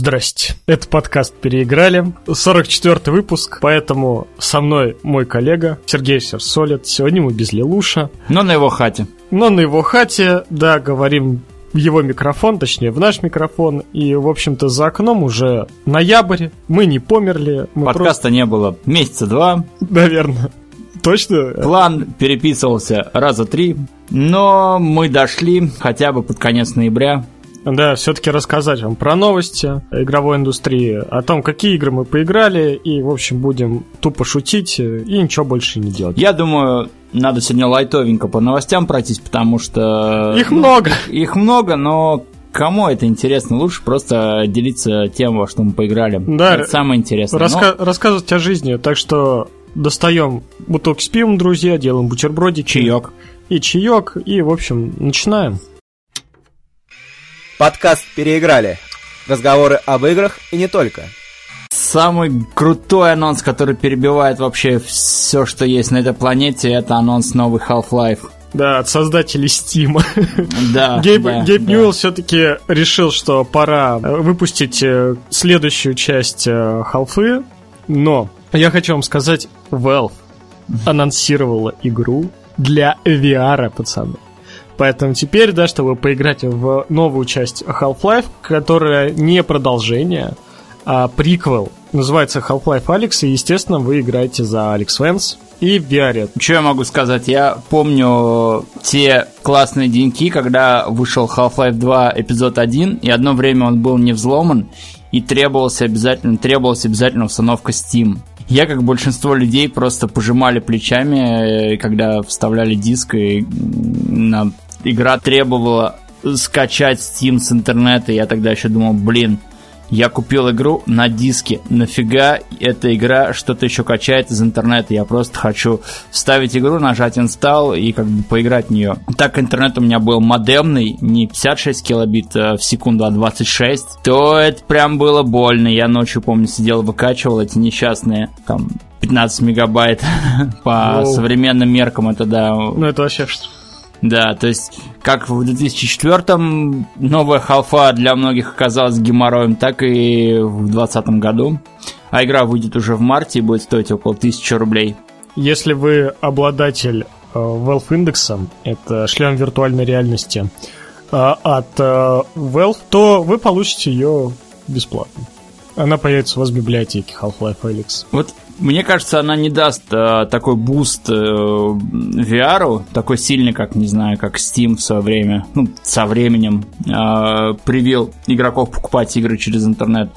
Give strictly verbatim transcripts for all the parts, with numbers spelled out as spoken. Здрасте. Это подкаст «Переиграли». сорок четвёртый выпуск, поэтому со мной мой коллега Сергей Серсолид. Сегодня мы без Лелуша. Но на его хате. Но на его хате, да, говорим в его микрофон, точнее, в наш микрофон. И, в общем-то, за окном уже ноябрь, мы не померли. Мы Подкаста просто... не было месяца два. Наверное. Точно? План переписывался раза три, но мы дошли хотя бы под конец ноября. Да, все-таки рассказать вам про новости игровой индустрии, о том, какие игры мы поиграли, и, в общем, будем тупо шутить и ничего больше не делать. Я думаю, надо сегодня лайтовенько по новостям пройтись, потому что... Их много! Их много, но... Кому это интересно, лучше просто делиться тем, во что мы поиграли. Да, это самое интересное. Раска- Но... Рассказывать о жизни. Так что достаем бутылки с пивом, друзья, делаем бутербродики. Чаек. И чаек, и, в общем, начинаем. Подкаст «Переиграли». Разговоры об играх и не только. Самый крутой анонс, который перебивает вообще все, что есть на этой планете, это анонс новый Half-Life. Да, от создателей Steam. Да, Гейб, да, Гейб да. Ньюэлл все-таки решил, что пора выпустить следующую часть Half-Life. Но я хочу вам сказать, Valve анонсировала игру для ви ар, пацаны. Поэтому теперь, да, чтобы поиграть в новую часть Half-Life, которая не продолжение, а приквел. Называется Half-Life Alyx, и, естественно, вы играете за Алекс Вэнс и в ви ар. Что я могу сказать? Я помню те классные деньки, когда вышел Half-Life два эпизод один, и одно время он был не взломан, и требовалась обязательно, требовалась обязательно установка Steam. Я, как большинство людей, просто пожимали плечами, когда вставляли диск, и нам игра требовала скачать Steam с интернета. Я тогда еще думал, блин, я купил игру на диске. Нафига эта игра что-то еще качает из интернета? Я просто хочу вставить игру, нажать install и как бы поиграть в нее. Так как интернет у меня был модемный, не пятьдесят шесть килобит в секунду, а двадцать шесть, то это прям было больно. Я ночью, помню, сидел, выкачивал эти несчастные там пятнадцать мегабайт по современным меркам. Это да. Ну это вообще что? Да, то есть, как в две тысячи четвёртом новая Half-Life для многих оказалась геморроем, так и в две тысячи двадцатом году. А игра выйдет уже в марте и будет стоить около тысячи рублей. Если вы обладатель э, Valve Index, это шлем виртуальной реальности э, от э, Valve, то вы получите ее бесплатно. Она появится у вас в библиотеке Half-Life Alyx. Вот, мне кажется, она не даст э, такой буст э, ви ар, такой сильный, как, не знаю, как Steam в свое время, ну, со временем э, привил игроков покупать игры через интернет.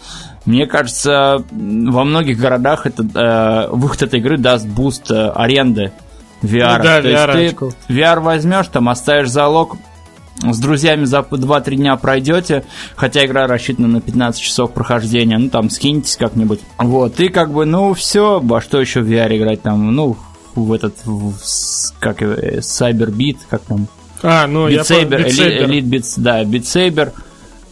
Мне кажется, во многих городах это, э, выход этой игры даст буст э, аренды ви ар. Ну, да, То ви ар-очку. Есть ты ви ар возьмешь, там оставишь залог, с друзьями за два-три дня пройдете, хотя игра рассчитана на пятнадцать часов прохождения, ну там скиньтесь как-нибудь. Вот, и как бы, ну все, во что еще в ви ар играть там, ну, в этот, в, как Cyberbeat, как там? А, ну Beat Saber, Elite Beats, да, Beat Saber,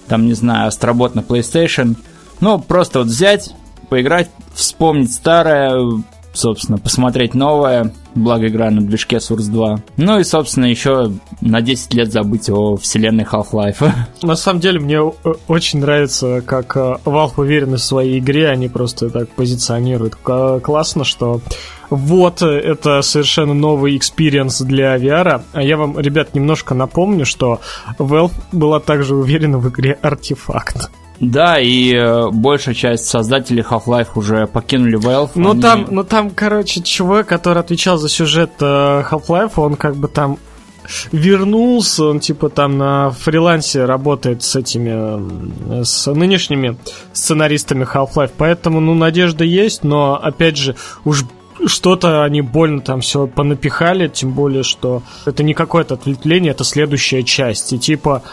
там, не знаю, Астробот на PlayStation. Ну, просто вот взять, поиграть, вспомнить старое, собственно, посмотреть новое, благо игра на движке Source два. Ну и, собственно, еще на десять лет забыть о вселенной Half-Life. На самом деле, мне очень нравится, как Valve уверены в своей игре, они просто так позиционируют. Классно, что вот, это совершенно новый экспириенс для ви ар. А я вам, ребят, немножко напомню, что Valve была также уверена в игре Артефакт. Да, и э, большая часть создателей Half-Life уже покинули Valve. Ну они... там, ну там, короче, чувак, который отвечал за сюжет э, Half-Life, он как бы там вернулся, он типа там на фрилансе работает с этими, с нынешними сценаристами Half-Life, поэтому, ну, надежда есть, но, опять же, уж что-то они больно там все понапихали, тем более, что это не какое-то ответвление, это следующая часть, и типа...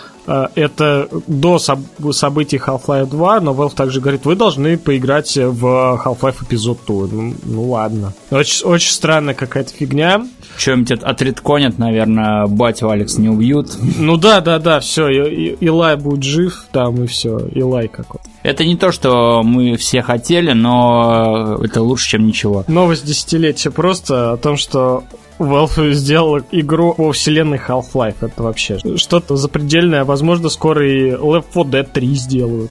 Это до событий Half-Life два, но Valve также говорит, вы должны поиграть в Half-Life эпизод два. Ну, ну ладно. Очень, очень странная какая-то фигня. Что-нибудь отредконят, наверное, батю Алекс не убьют. Ну да, да, да, все, и, и, Илай будет жив, там и все, Илай какой-то. Это не то, что мы все хотели, но это лучше, чем ничего. Новость десятилетия просто о том, что Valve сделала игру о вселенной Half-Life. Это вообще что-то запредельное. Возможно, скоро и Left фор Dead три сделают.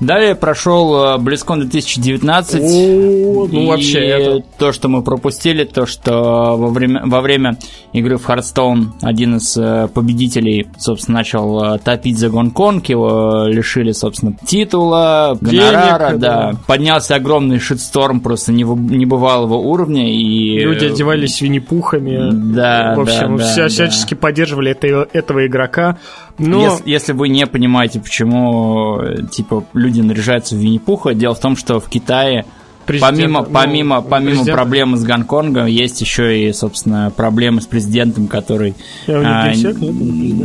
Далее прошел BlizzCon две тысячи девятнадцать. О, ну, и вообще это... то, что мы пропустили, то, что во время, во время игры в Hearthstone один из э, победителей, собственно, начал э, топить за Гонконг, его лишили, собственно, титула, гонорара, денег, да. Да. Поднялся огромный шитсторм просто небывалого уровня. И... люди одевались винни-пухами. Да, в общем, да, вся, да, всячески да. поддерживали это, этого игрока. Но... Если, если вы не понимаете, почему типа люди наряжаются в Винни-Пуха, дело в том, что в Китае президент, помимо, помимо, ну, помимо президент... проблемы с Гонконгом, есть еще и, собственно, проблемы с президентом, который... А, всех, нет,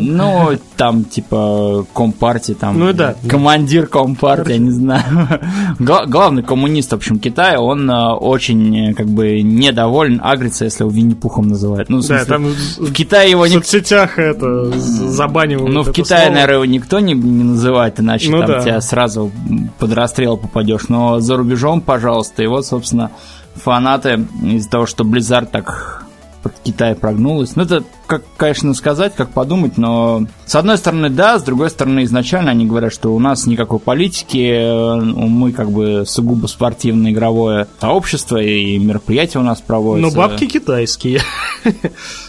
ну, там, типа, компартии, там, ну, да, командир компартии, я не знаю. Главный коммунист, в общем, Китая, он очень, как бы, недоволен, агрится, если его Винни-Пухом называют. Ну, в смысле, да, там в Китае его... В ник... соцсетях это забанивают. Ну, в Китае, слово. Наверное, его никто не, не называет, иначе ну, там да. тебя сразу под расстрел попадешь. Но за рубежом, пожалуйста, и вот, собственно, фанаты из-за того, что Blizzard так под Китай прогнулась. Ну, это, как, конечно, сказать, как подумать, но с одной стороны, да, с другой стороны, изначально они говорят, что у нас никакой политики, мы как бы сугубо спортивно-игровое сообщество, и мероприятия у нас проводятся. Но бабки китайские.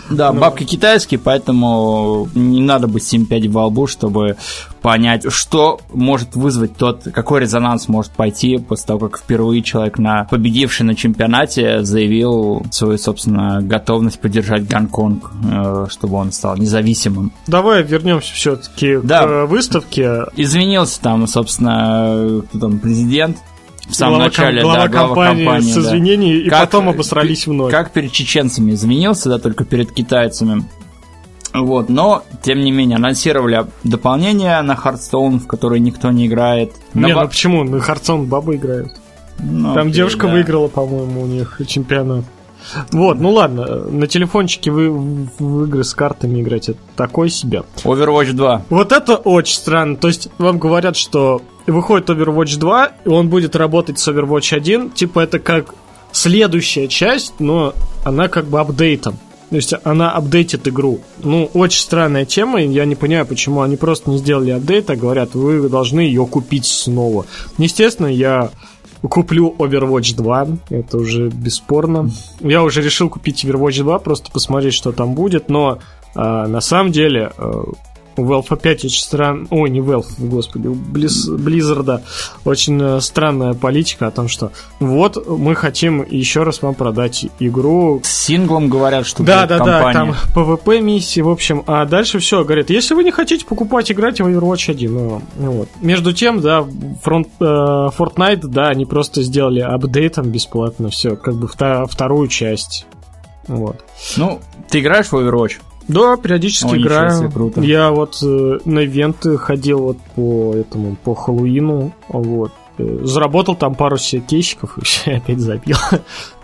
Да, бабки китайские, поэтому не надо быть семь пядей во лбу, чтобы понять, что может вызвать тот, какой резонанс может пойти после того, как впервые человек, на победивший на чемпионате, заявил свою, собственно, готовность поддержать Гонконг, чтобы он стал независимым. Давай вернемся все-таки да. к выставке. Извинился там, собственно, там президент. В самом глава, начале, глава, да, глава компании, компании с извинений, да. и как, потом обосрались вновь. Как перед чеченцами извинился, да, только перед китайцами. Вот, но, тем не менее, анонсировали дополнение на Hearthstone, в которое никто не играет. Не, баб... ну почему? На Hearthstone бабы играют. Ну, там окей, девушка да. выиграла, по-моему, у них чемпионат. Вот, ну ладно, на телефончике вы в игры с картами играете. Такой себе. Overwatch два. Вот это очень странно. То есть вам говорят, что выходит Overwatch два, и он будет работать с Overwatch один. Типа это как следующая часть, но она как бы апдейтом. То есть она апдейтит игру. Ну, очень странная тема, и я не понимаю, почему они просто не сделали апдейт, а говорят, вы должны ее купить снова. Естественно, я... куплю Overwatch два, это уже бесспорно. Я уже решил купить Overwatch два, просто посмотреть, что там будет, но э, на самом деле э, у Valve опять очень странно... Ой, не Valve, господи, у Blizz... Blizzard очень э, странная политика о том, что вот мы хотим еще раз вам продать игру. С синглом говорят, что да, да, компания. Да, там PvP миссии, в общем. А дальше все, говорят, если вы не хотите покупать, играйте в Overwatch один. Ну, вот. Между тем, да, фронт, э, Fortnite, да, они просто сделали апдейтом бесплатно, все, как бы втор- вторую часть. Вот. Ну, ты играешь в Overwatch? Да, периодически О, играю. Круто. Я вот э, на ивенты ходил вот по этому, по Хэллоуину, вот. Э, заработал там пару себе кейсиков и все, опять забил.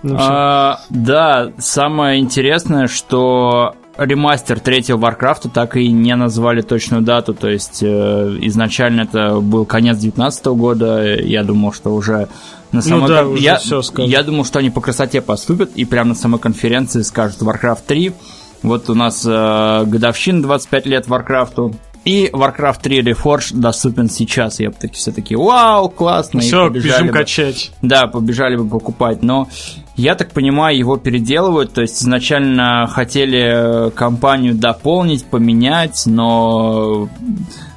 Ну, а, да, самое интересное, что ремастер третьего Warcraft так и не назвали точную дату, то есть э, изначально это был конец две тысячи девятнадцатого года, я думал, что уже... На самой ну да, кон... уже я... все скажу. Я думал, что они по красоте поступят и прямо на самой конференции скажут Warcraft три. Вот у нас э, годовщина двадцать пять лет Warcraft'у. И Warcraft три Reforged доступен сейчас. Я бы таки все такие, вау, классно. Все, бежим бы, качать. Да, побежали бы покупать. Но я так понимаю, его переделывают. То есть изначально хотели компанию дополнить, поменять, но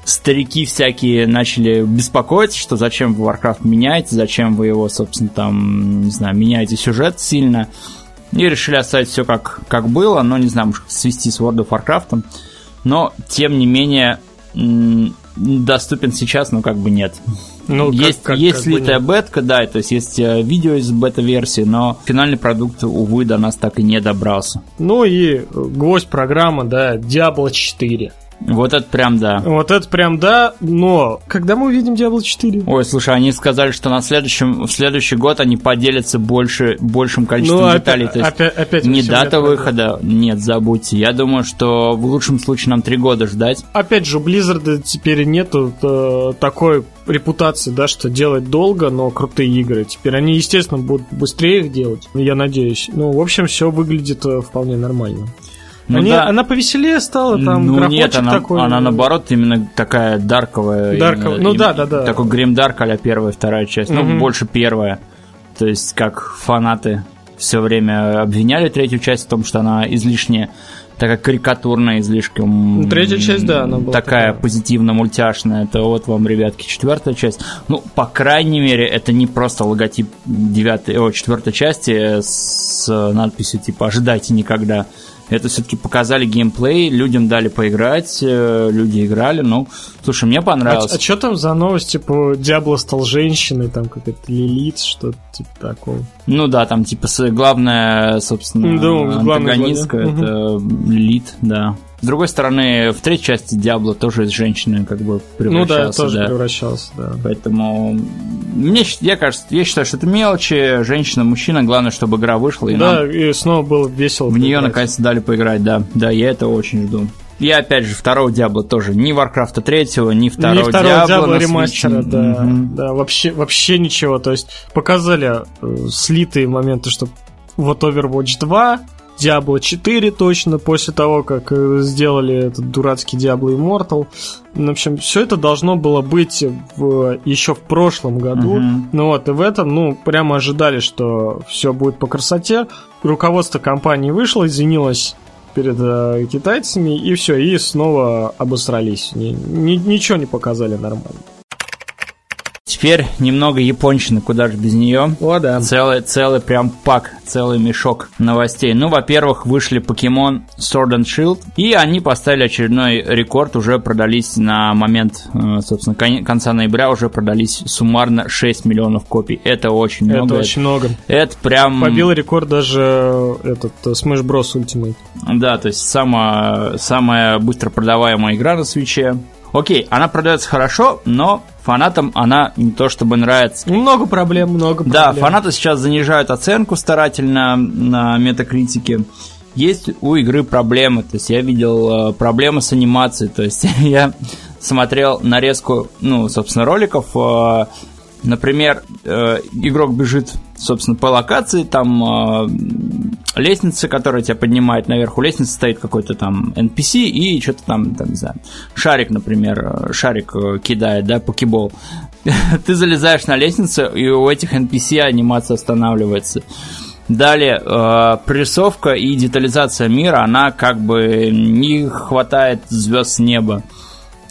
старики всякие начали беспокоиться, что зачем вы Warcraft меняете, зачем вы его, собственно, там, не знаю, меняете сюжет сильно. И решили оставить все как, как было, но, не знаю, может, свести с World of Warcraft. Но, тем не менее, доступен сейчас, но как бы нет. Ну, есть как, как, есть как слитая бы бетка, да, то есть есть видео из бета-версии, но финальный продукт, увы, до нас так и не добрался. Ну и гвоздь программы, да, Diablo четыре. Вот это прям да. Вот это прям да, но когда мы увидим Diablo четыре? Ой, слушай, они сказали, что на следующем, в следующий год они поделятся больше, большим количеством ну, деталей. Опять, то есть опять, опять не дата выхода, нет, забудьте. Я думаю, что в лучшем случае нам три года ждать. Опять же, у Blizzard теперь нету э, такой репутации, да, что делать долго, но крутые игры. Теперь они, естественно, будут быстрее их делать, я надеюсь. Ну, в общем, все выглядит вполне нормально. Ну, они, да. Она повеселее стала, там, ну, графончик нет, она, такой. Она, наоборот, именно такая дарковая. Дарковая. Именно, ну, да, да, да. Такой гримдарк а-ля первая, вторая часть. Mm-hmm. Ну, больше первая. То есть, как фанаты все время обвиняли третью часть в том, что она излишне такая карикатурная, излишком... Третья часть, да, она была такая, такая позитивно-мультяшная. Это вот вам, ребятки, четвертая часть. Ну, по крайней мере, это не просто логотип девятой, о, четвертой части с надписью типа «Ожидайте никогда». Это все-таки показали геймплей, людям дали поиграть, люди играли. Ну, слушай, мне понравилось. А, а что там за новость, типа, Диабло стал женщиной, там какая-то Лилит, что-то типа такого? Ну да, там типа главная, собственно, да, антагонистка, это угу. Лилит, да. С другой стороны, в третьей части Диабло тоже из женщины как бы превращался. Ну да, тоже да. превращался, да. Поэтому мне, я, кажется, я считаю, что это мелочи. Женщина, мужчина, главное, чтобы игра вышла. И да, нам и снова было весело. В нее наконец-то дали поиграть, да. Да, я этого очень жду. Я, опять же, второго Диабло тоже. Ни Warcraft третьего, ни второго, ни второго Диабло ремастера, да, угу. да вообще, вообще ничего. То есть показали э, слитые моменты, что вот Overwatch два... Diablo четыре точно, после того, как сделали этот дурацкий Diablo Immortal. В общем, все это должно было быть в, еще в прошлом году. Uh-huh. Ну вот, и в этом, ну, прямо ожидали, что все будет по красоте. Руководство компании вышло, извинилось перед э, китайцами, и все, и снова обосрались. Ни, ни, ничего не показали нормально. Теперь немного японщины, куда же без нее. О, да. Целый, целый прям пак, целый мешок новостей. Ну, во-первых, вышли Pokemon Sword and Shield, и они поставили очередной рекорд, уже продались на момент, собственно, кон- конца ноября, уже продались суммарно шесть миллионов копий. Это очень много. Это очень много. Это прям... Побил рекорд даже этот Smash Bros. Ultimate. Да, то есть самая, самая быстро продаваемая игра на Свиче. Окей, она продается хорошо, но фанатам она не то чтобы нравится. Много проблем, много проблем. Да, фанаты сейчас занижают оценку старательно на метакритике. Есть у игры проблемы, то есть я видел проблемы с анимацией, то есть я смотрел нарезку, ну, собственно, роликов. Например, игрок бежит, собственно, по локации, там э, лестница, которая тебя поднимает наверх, у лестницы стоит какой-то там эн пи си и что-то там, там, не знаю, шарик, например, шарик кидает, да, покебол. Ты залезаешь на лестницу, и у этих эн пи си анимация останавливается. Далее, э, прорисовка и детализация мира, она как бы не хватает звезд с неба.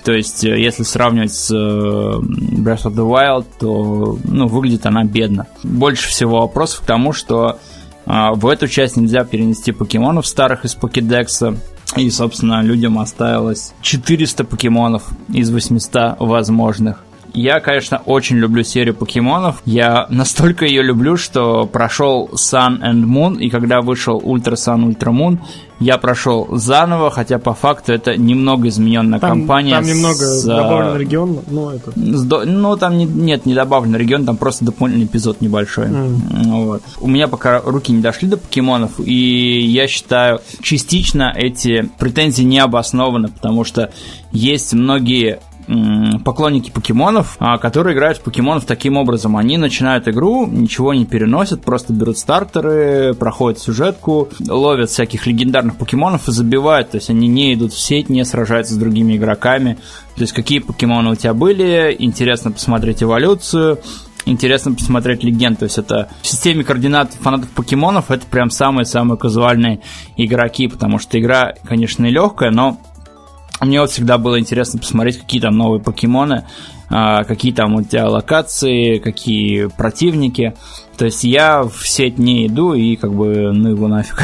То есть, если сравнивать с Breath of the Wild, то ну, выглядит она бедно. Больше всего вопросов к тому, что э, в эту часть нельзя перенести покемонов старых из покедекса. И, собственно, людям оставилось четыреста покемонов из восемьсот возможных. Я, конечно, очень люблю серию покемонов. Я настолько ее люблю, что прошел Sun and Moon, и когда вышел Ultra Sun, Ultra Moon, я прошел заново, хотя по факту это немного измененная там, компания. Там немного с... добавлен регион, но это... До... Ну, там не... нет, не добавлен регион, там просто дополнительный эпизод небольшой. Mm. Вот. У меня пока руки не дошли до покемонов, и я считаю, частично эти претензии не обоснованы, потому что есть многие... поклонники покемонов, которые играют в покемонов таким образом. Они начинают игру, ничего не переносят, просто берут стартеры, проходят сюжетку, ловят всяких легендарных покемонов и забивают. То есть они не идут в сеть, не сражаются с другими игроками. То есть какие покемоны у тебя были, интересно посмотреть эволюцию, интересно посмотреть легенд. То есть это в системе координат фанатов покемонов это прям самые-самые казуальные игроки, потому что игра, конечно, и легкая, но мне вот всегда было интересно посмотреть, какие там новые покемоны, какие там у тебя локации, какие противники. То есть я в сеть не иду и как бы ну его нафиг.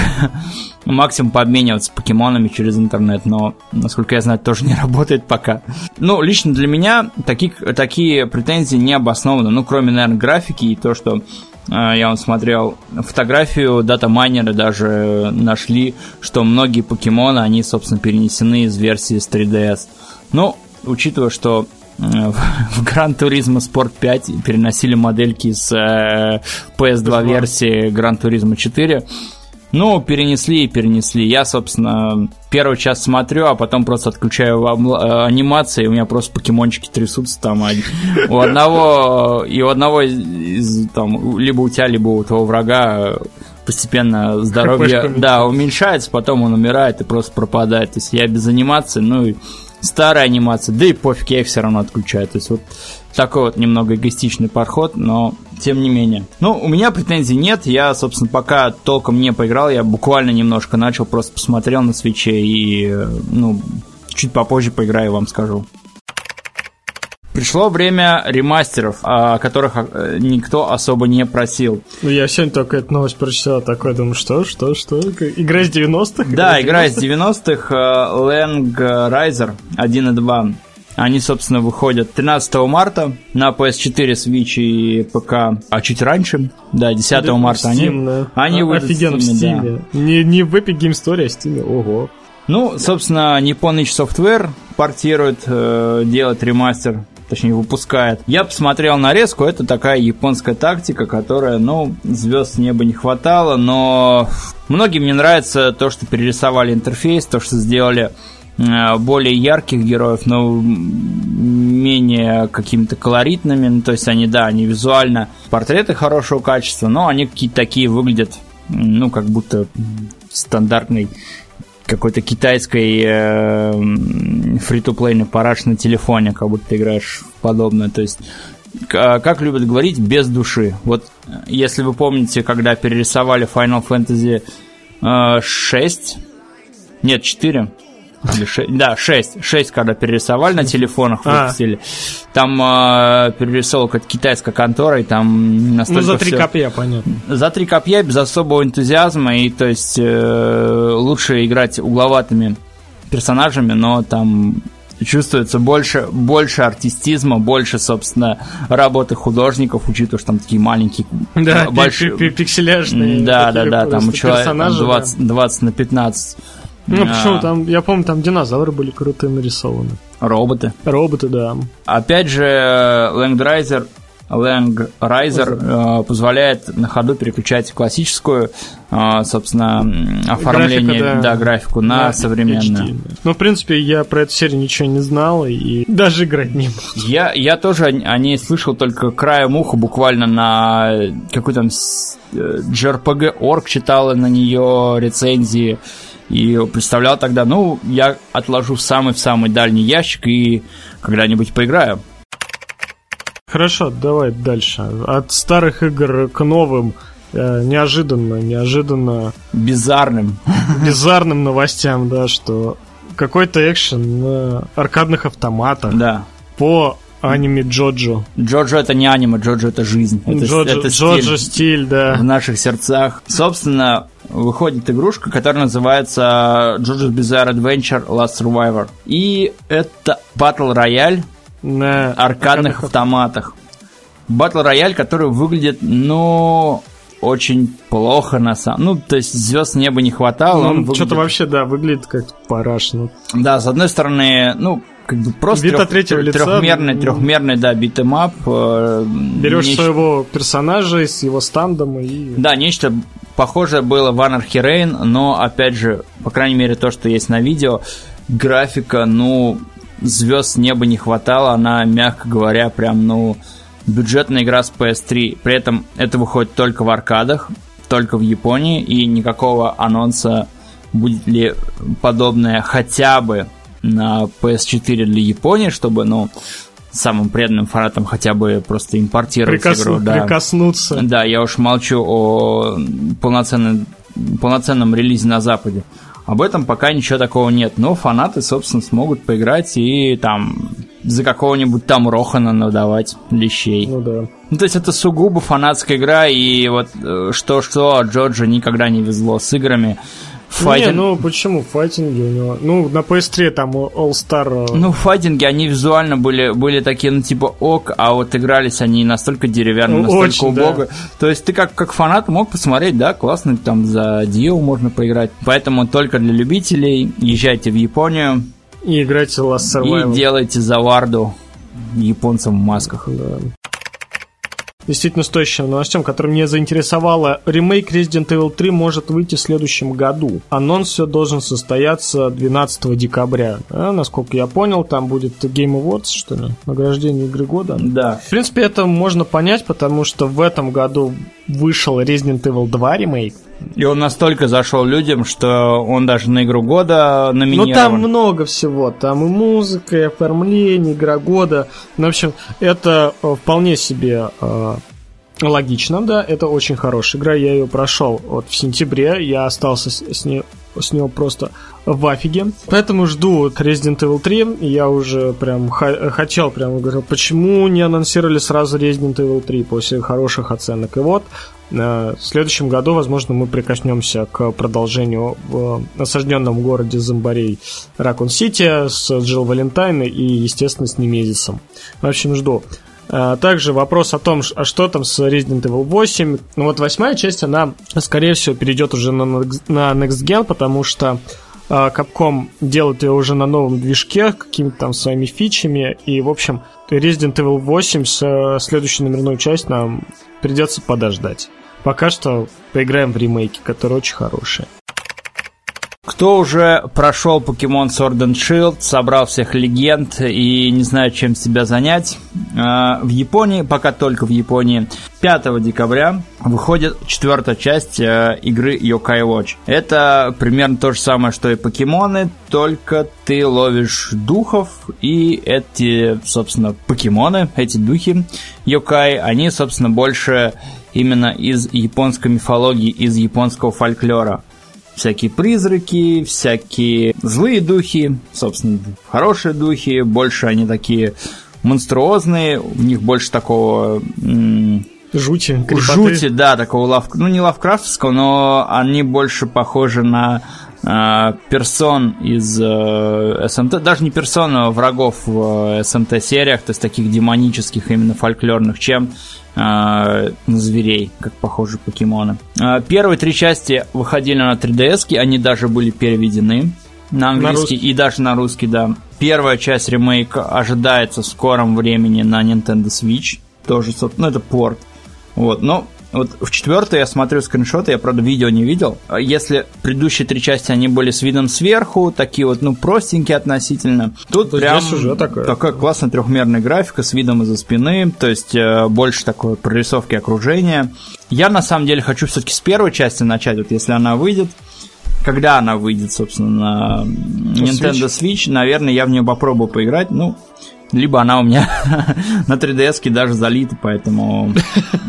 Максимум пообмениваться покемонами через интернет, но, насколько я знаю, тоже не работает пока. Ну, лично для меня такие, такие претензии не обоснованы. Ну, кроме, наверное, графики и то, что... Я вам смотрел фотографию, датамайнеры даже нашли, что многие покемоны, они, собственно, перенесены из версии с три ди эс. Ну, учитывая, что в Gran Turismo Sport пять переносили модельки с пи эс два версии Gran Turismo четыре, ну, перенесли и перенесли. Я, собственно, первый час смотрю, а потом просто отключаю анимации, и у меня просто покемончики трясутся там. У одного и у одного из, там, либо у тебя, либо у твоего врага постепенно здоровье, да, уменьшается, потом он умирает и просто пропадает. То есть я без анимации, ну и старая анимация, да и пофиг, я их все равно отключаю. То есть вот такой вот немного эгоистичный подход, но тем не менее. Ну, у меня претензий нет, я, собственно, пока толком не поиграл, я буквально немножко начал, просто посмотрел на Switch'е и, ну, чуть попозже поиграю, вам скажу. Пришло время ремастеров, о которых никто особо не просил. Ну, я сегодня только эту новость прочитал, такой думаю, что, что, что? Игра из девяностых? Да, игра из девяностых, Langrisser один и два. Они, собственно, выходят тринадцатого марта на пи эс четыре, Switch и ПК, а чуть раньше, да, десятого марта. Steam, они, да. Они выйдут офигенно в Steam, да. Не, не в Epic Game Story, а в Steam, ого. Ну, собственно, Nippon Ichi Software портирует, э, делает ремастер, точнее, выпускает. Я посмотрел нарезку, это такая японская тактика, которая, ну, звезд с неба не хватало, но многим не нравится то, что перерисовали интерфейс, то, что сделали более ярких героев, но менее какими-то колоритными. Ну, то есть они, да, они визуально портреты хорошего качества, но они какие-то такие выглядят, ну, как будто стандартный какой-то китайской э, фри-ту-плейный параш на телефоне, как будто ты играешь в подобное. То есть, как любят говорить, без души. Вот, если вы помните, когда перерисовали Final Fantasy э, шесть, нет, четыре, шесть, да, шесть, шесть, когда перерисовали на телефонах, выпустили. А. Там э, перерисовала какая-то китайская контора, и там настолько. Ну, за три все... копья, понятно. За три копья без особого энтузиазма, и то есть э, лучше играть угловатыми персонажами, но там чувствуется больше, больше артистизма, больше, собственно, работы художников, учитывая, что там такие маленькие, да, большие, пикселяжные. Да, да, да, там человек двадцать на пятнадцать. Ну, почему там, я помню, там динозавры были крутые нарисованы. Роботы. Роботы, да. Опять же, Langrisser, Langrisser э, позволяет на ходу переключать классическую, э, собственно, оформление, графика, да. Да, графику на, на современную. эйч ди. Ну, в принципе, я про эту серию ничего не знал и даже играть не буду. Я, я тоже о ней слышал только краем уха, буквально на какой-то там джей ар пи джи точка орг читала на нее рецензии. И представлял тогда, ну, я отложу в самый-в самый дальний ящик и когда-нибудь поиграю. Хорошо, давай дальше. От старых игр к новым, э, неожиданно, неожиданно... Бизарным. Бизарным новостям, да, что какой-то экшен на аркадных автоматах. Да. По... аниме Джоджо. Джоджо это не аниме, Джоджо это жизнь. Это, Джоджо, это стиль, Джоджо стиль, да. В наших сердцах. Собственно, выходит игрушка, которая называется Джоджо's Bizarre Adventure Last Survivor. И это батл рояль на аркадных автоматах. Батл рояль, который выглядит, ну... очень плохо на самом... Ну, то есть звезд неба не хватало. Ну, выглядит... Что-то вообще, да, выглядит как параш. Ну. Да, с одной стороны, ну, как бы просто трех... трехмерный, лица... трехмерный, трехмерный, да, битэмап. Берешь нечто... своего персонажа с его стандом и... Да, нечто похожее было в Anarchy Reign, но, опять же, по крайней мере, то, что есть на видео, графика, ну, звезд неба не хватало, она, мягко говоря, прям, ну... бюджетная игра с пи эс три. При этом это выходит только в аркадах, только в Японии, и никакого анонса, будет ли подобное хотя бы на пи эс четыре для Японии, чтобы, ну, самым преданным фанатам хотя бы просто импортировать Прикосну, игру. Да. Прикоснуться. Да, я уж молчу о полноценном, полноценном релизе на Западе. Об этом пока ничего такого нет, но фанаты, собственно, смогут поиграть и там... за какого-нибудь там Рохана надавать лещей. Ну да. Ну то есть это сугубо фанатская игра, и вот что-что Джоджо никогда не везло с играми. Файтинг... Не, ну почему файтинги у него? Ну на пи эс три там All Star... Ну файтинги, они визуально были, были такие, ну типа ок, а вот игрались они настолько деревянно, ну, настолько очень, убого. Да. То есть ты как, как фанат мог посмотреть, да, классно, там за Дио можно поиграть. Поэтому только для любителей езжайте в Японию. И играйте в Last Survivor. И делайте заварду японцам в масках. Да. Действительно стоящим новостям, которая меня заинтересовала. Ремейк Resident Evil три может выйти в следующем году. Анонс все должен состояться двенадцатого декабря. А, насколько я понял, там будет Game Awards, что ли? Награждение игры года. Да. В принципе, это можно понять, потому что в этом году вышел Resident Evil два ремейк. И он настолько зашел людям, что он даже на игру года номинирован. Ну там много всего, там и музыка, и оформление, игра года. Ну, в общем, это вполне себе э, логично, да, это очень хорошая игра. Я ее прошел вот в сентябре, я остался с, с ней. С него просто в афиге. Поэтому жду Resident Evil три. Я уже прям ха- хотел прям говорил, почему не анонсировали сразу Resident Evil три после хороших оценок. И вот э, в следующем году, возможно, мы прикоснемся к продолжению в осажденном городе зомбарей Ракун-Сити с Джилл Валентайн и, естественно, с Немезисом. В общем, жду. Также вопрос о том, а что там с Resident Evil восемь. Ну вот восьмая часть, она, скорее всего, перейдет уже на, на Next Gen, потому что э, Capcom делает ее уже на новом движке, какими-то там своими фичами. И, в общем, Resident Evil восемь с э, следующей номерной частью нам придется подождать. Пока что поиграем в ремейки, которые очень хорошие. Кто уже прошел Pokemon Sword and Shield, собрал всех легенд и не знает, чем себя занять, в Японии, пока только в Японии, пятого декабря выходит четвертая часть игры Yo-kai Watch. Это примерно то же самое, что и покемоны, только ты ловишь духов, и эти, собственно, покемоны, эти духи Yo-kai, они, собственно, больше именно из японской мифологии, из японского фольклора. Всякие призраки, всякие злые духи, собственно, хорошие духи. Больше они такие монструозные, у них больше такого... М- жути, крепоты. Жути, да, такого лав... ну, не лавкрафтовского, но они больше похожи на э, персон из э, эс эм тэ, даже не персон, а врагов в э, эс эм тэ-сериях, то есть таких демонических, именно фольклорных, чем... на зверей, как похожи покемоны. Первые три части выходили на три ди эс, они даже были переведены на английский на и даже на русский, да. Первая часть ремейка ожидается в скором времени на Nintendo Switch. Тоже, ну, это порт. Вот, но вот в четвертой я смотрю скриншоты, я, правда, видео не видел. Если предыдущие три части, они были с видом сверху, такие вот, ну, простенькие относительно. Тут то прям такая. такая классная трехмерная графика с видом из-за спины, то есть э, больше такой прорисовки окружения. Я, на самом деле, хочу все-таки с первой части начать, вот если она выйдет. Когда она выйдет, собственно, на Nintendo Switch, Switch наверное, я в нее попробую поиграть, ну... Либо она у меня на три ди эс-ке даже залита, поэтому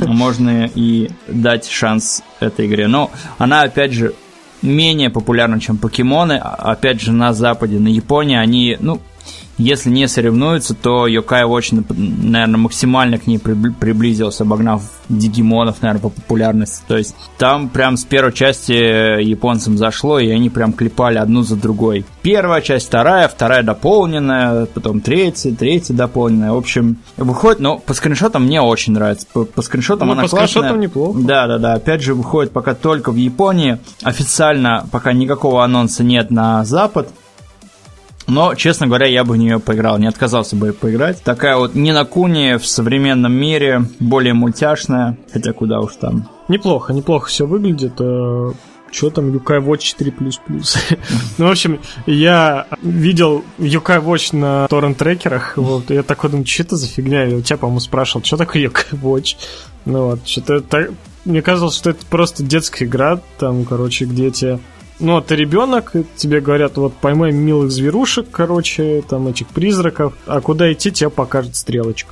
можно и дать шанс этой игре. Но она, опять же, менее популярна, чем покемоны. Опять же, на Западе, на Японии они, ну, если не соревнуются, то Yo-kai Watch, наверное, максимально к ней приблизился, обогнав Дигимонов, наверное, по популярности. То есть там прям с первой части японцам зашло, и они прям клепали одну за другой. Первая часть, вторая, вторая дополненная, потом третья, третья дополненная. В общем, выходит, но по скриншотам мне очень нравится. По, по скриншотам ну, она по классная. По скриншотам неплохо. Да-да-да, опять же, выходит пока только в Японии. Официально пока никакого анонса нет на Запад. Но, честно говоря, я бы в нее поиграл, не отказался бы поиграть. Такая вот Нинакуни в современном мире, более мультяшная, хотя куда уж там. Неплохо, неплохо все выглядит. Что там Yo-kai Watch четыре плюс плюс? Ну, в общем, я видел Yo-kai Watch на торрент-трекерах, вот, и я такой думаю, что это за фигня? Я у тебя, по-моему, спрашивал, что такое Yo-kai Watch? Ну вот, что-то так... Мне казалось, что это просто детская игра, там, короче, где тебе... Ну, а ты ребенок, тебе говорят, вот, поймай милых зверушек, короче, там, этих призраков, а куда идти, тебе покажет стрелочка.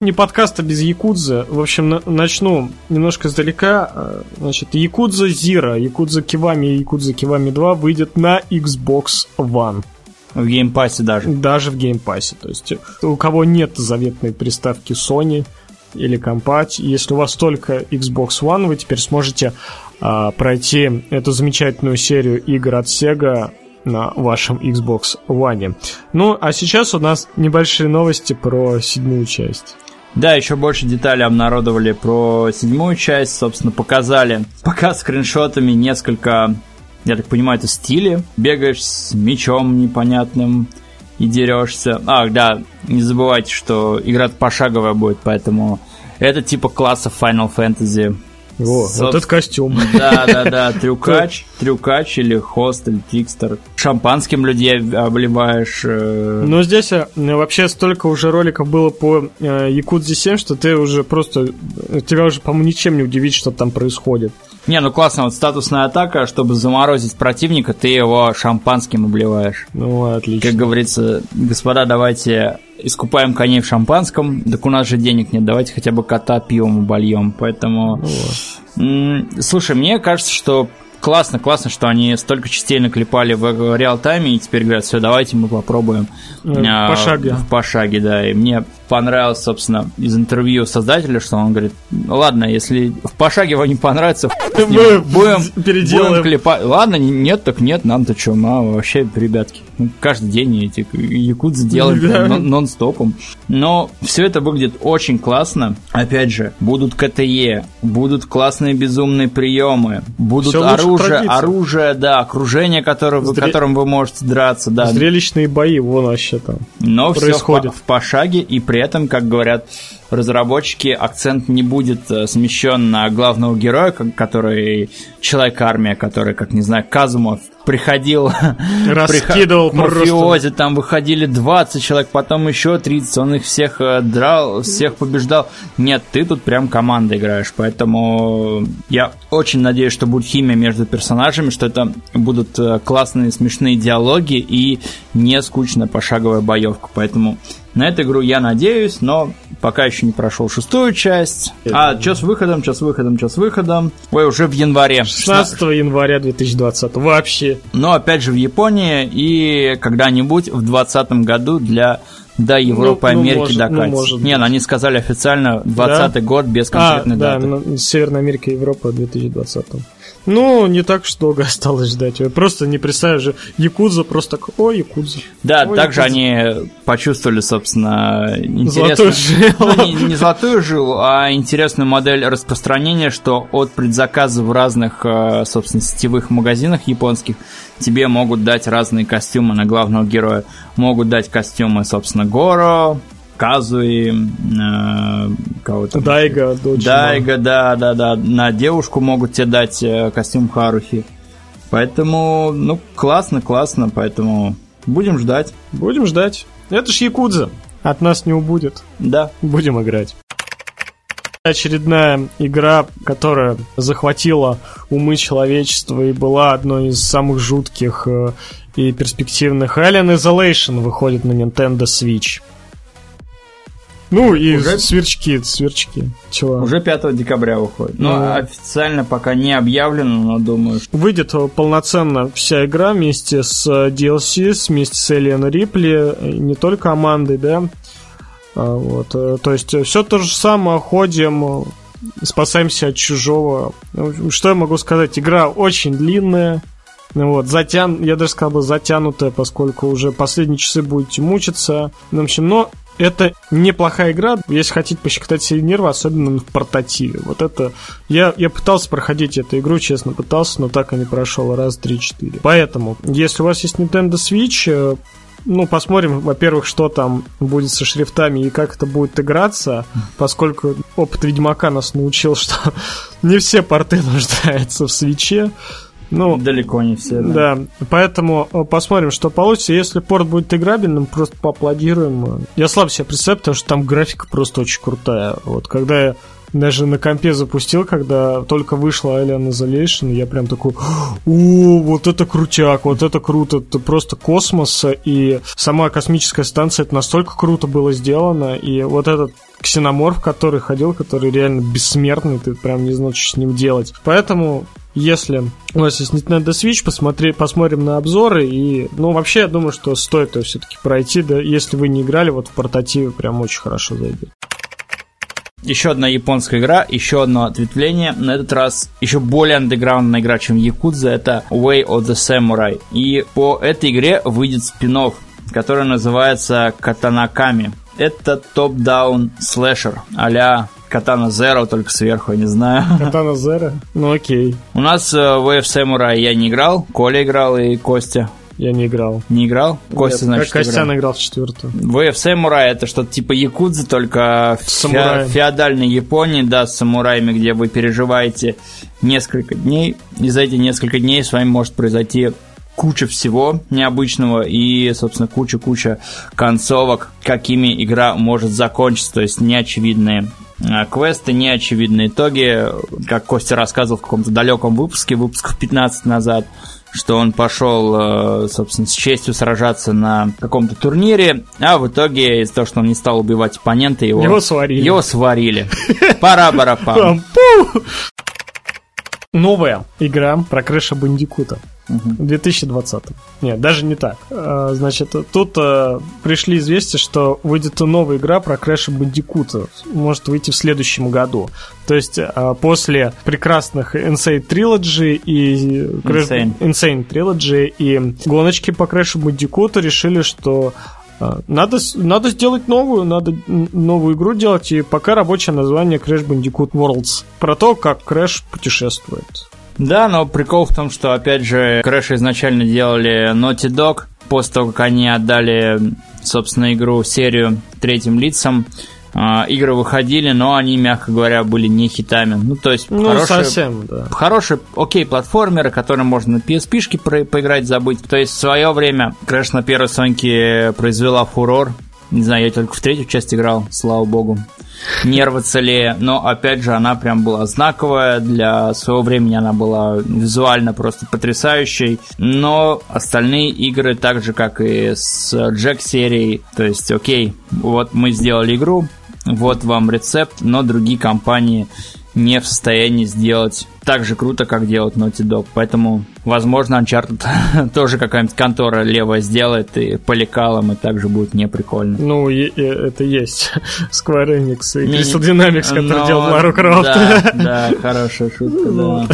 Не подкаста без Якудзы. В общем, на- начну немножко издалека. Значит, Якудза Zero, Якудза Кивами и Якудза Кивами два выйдет на Xbox One. В Геймпассе даже. Даже в Геймпассе. То есть, у кого нет заветной приставки Sony или компа, если у вас только Xbox One, вы теперь сможете... пройти эту замечательную серию игр от Sega на вашем Xbox One. Ну, а сейчас у нас небольшие новости про седьмую часть. Да, еще больше деталей обнародовали про седьмую часть. Собственно, показали пока скриншотами несколько, я так понимаю, это стили. Бегаешь с мечом непонятным и дерешься. А, да, не забывайте, что игра пошаговая будет, поэтому это типа класса Final Fantasy. Во, Соб... вот это костюм. Да-да-да, трюкач, трюкач или хост, или трикстер. Шампанским людей обливаешь. Ну, здесь вообще столько уже роликов было по Якудзе семь, что ты уже просто... Тебя уже, по-моему, ничем не удивить, что там происходит. Не, ну классно, вот статусная атака, чтобы заморозить противника, ты его шампанским обливаешь. Ну, отлично. Как говорится, господа, давайте... Искупаем коней в шампанском. Так у нас же денег нет, давайте хотя бы кота пивом обольем. Поэтому м- Слушай, мне кажется, что классно, классно, что они столько частей наклепали в реал-тайме. И теперь говорят, все, давайте мы попробуем по шаге. По шаге, да. И мне понравилось, собственно, из интервью создателя, что он говорит, ладно, если в пошаге вам не понравится, мы будем, переделаем. будем клепать. Ладно, нет, так нет, нам-то что, мало, вообще, ребятки, ну, каждый день эти якудзы делают да. нон- нон-стопом. Но все это выглядит очень классно. Опять же, будут КТЕ, будут классные безумные приемы, будут оружие, оружие, да, окружение, которое, Зре... которым вы можете драться. Да. Зрелищные бои, вон вообще там Но происходит. Все в пошаге и при При этом, как говорят разработчики, акцент не будет смещен на главного героя, который человек-армия, который, как не знаю, Казумов приходил, раскидывал приход, к мафиозе, там выходили двадцать человек, потом еще тридцать, он их всех драл, всех побеждал. Нет, ты тут прям команда играешь, поэтому я очень надеюсь, что будет химия между персонажами, что это будут классные смешные диалоги и не скучная пошаговая боевка, поэтому... На эту игру я надеюсь, но пока еще не прошел шестую часть. А, что с выходом, что с выходом, что с выходом? Ой, уже в январе. шестнадцатого января две тысячи двадцатого, вообще. Но опять же в Японии и когда-нибудь в двадцатом году для... Да, Европы, ну, Америки, ну, да, ну, Катя. Не, ну, они сказали официально двадцатый да? год без конкретной а, даты. Да, Северная Америка, Европа в две тысячи двадцатом. Ну, не так уж долго осталось ждать. Я просто не представляю же Якудза, просто так, о, Якудза. Да, о, также Якудза. Они почувствовали, собственно, интересную... Золотую жилу. Ну, не, не золотую жилу, а интересную модель распространения, что от предзаказа в разных, собственно, сетевых магазинах японских тебе могут дать разные костюмы на главного героя. Могут дать костюмы, собственно, Горо, Казуи, э, кого-то... Дайга, дочь. Дайга, да-да-да. На девушку могут тебе дать костюм Харухи. Поэтому, ну, классно-классно, поэтому будем ждать. Будем ждать. Это ж Якудза. От нас не убудет. Да. Будем играть. Очередная игра, которая захватила умы человечества и была одной из самых жутких и перспективных. Alien Isolation выходит на Nintendo Switch. Ну и уже... сверчки, сверчки. Чего? Уже пятого декабря выходит. Ну, но официально пока не объявлено, но думаю... Что... Выйдет полноценно вся игра вместе с ди эл си, вместе с Элиан Рипли, не только командой, да? Вот, то есть все то же самое, ходим, спасаемся от чужого. Что я могу сказать? Игра очень длинная, вот, затян... я даже сказал бы затянутая, поскольку уже последние часы будете мучиться. В общем, но это неплохая игра, если хотите пощекотать себе нервы, особенно в портативе. Вот это я, я пытался проходить эту игру, честно пытался, но так и не прошел раз три-четыре. Поэтому, если у вас есть Nintendo Switch, ну, посмотрим, во-первых, что там будет со шрифтами и как это будет играться, поскольку опыт Ведьмака нас научил, что не все порты нуждаются в Свитче. Ну, далеко не все, да. Да, поэтому посмотрим, что получится. Если порт будет играбельным, просто поаплодируем. Я слабо себе представляю, потому что там графика просто очень крутая. Вот когда я даже на компе запустил, когда только вышла Alien Isolation, я прям такой: о, вот это крутяк, вот это круто, это просто космос, и сама космическая станция, это настолько круто было сделано, и вот этот ксеноморф, который ходил, который реально бессмертный, ты прям не знал, что с ним делать. Поэтому... Если у вас есть Nintendo Switch, посмотри, посмотрим на обзоры. И, ну, вообще, я думаю, что стоит ее все-таки пройти. Да, если вы не играли, вот в портативе прям очень хорошо зайдет. Еще одна японская игра, еще одно ответвление. На этот раз еще более андеграундная игра, чем Якудза. Это Way of the Samurai. И по этой игре выйдет спин-офф, который называется Катанаками. Это топ-даун слэшер а-ля Katana Zero, только сверху, я не знаю. Katana Zero? Ну окей. У нас в Way of Samurai я не играл, Коля играл и Костя. Я не играл. Не играл? Костя, Нет, значит, Костян играл. Костян играл в четвертую. ВФ Самурай — это что-то типа Якудзы, только в фе- феодальной Японии, да, с самураями, где вы переживаете несколько дней, и за эти несколько дней с вами может произойти куча всего необычного и, собственно, куча-куча концовок, какими игра может закончиться, то есть неочевидные квесты, неочевидные итоги, как Костя рассказывал в каком-то далеком выпуске, выпусков пятнадцать назад, что он пошел, собственно, с честью сражаться на каком-то турнире, а в итоге из-за того, что он не стал убивать оппонента, его, его сварили. Его сварили. Пара-барапам. Новая игра про Крэша Бандикута. В две тысячи двадцатом. Нет, даже не так. Значит, тут пришли известия, что выйдет новая игра про Крэша Бандикута. Может выйти в следующем году. То есть после прекрасных Insane Trilogy и Insane, Insane Trilogy и гоночки по Крэшу Бандикуту решили, что Надо, надо сделать новую, надо новую игру делать, и пока рабочее название Crash Bandicoot Worlds, про то, как Crash путешествует. Да, но прикол в том, что, опять же, Crash изначально делали Naughty Dog, после того, как они отдали, собственно, игру, серию третьим лицам, игры выходили, но они, мягко говоря, были не хитами. Ну, то есть, ну, хорошие, совсем, да. Хорошие, окей, платформеры, которые можно на пи эс пи-шке про- поиграть, забыть. То есть, в свое время Crash на первой Соньке произвела фурор. Не знаю, я только в третью часть играл, слава богу. Нервы целее. Но, опять же, она прям была знаковая. Для своего времени она была визуально просто потрясающей. Но остальные игры, так же, как и с Джек-серией, то есть, окей, вот мы сделали игру, вот вам рецепт, но другие компании не в состоянии сделать так же круто, как делает Naughty Dog. Поэтому, возможно, Uncharted тоже какая-нибудь контора левая сделает и по лекалам, и также будет неприкольно. Ну, и, и, это есть Square Enix и Crystal Dynamics, который но... делал Лару Крофт. Да, да, хорошая шутка, да.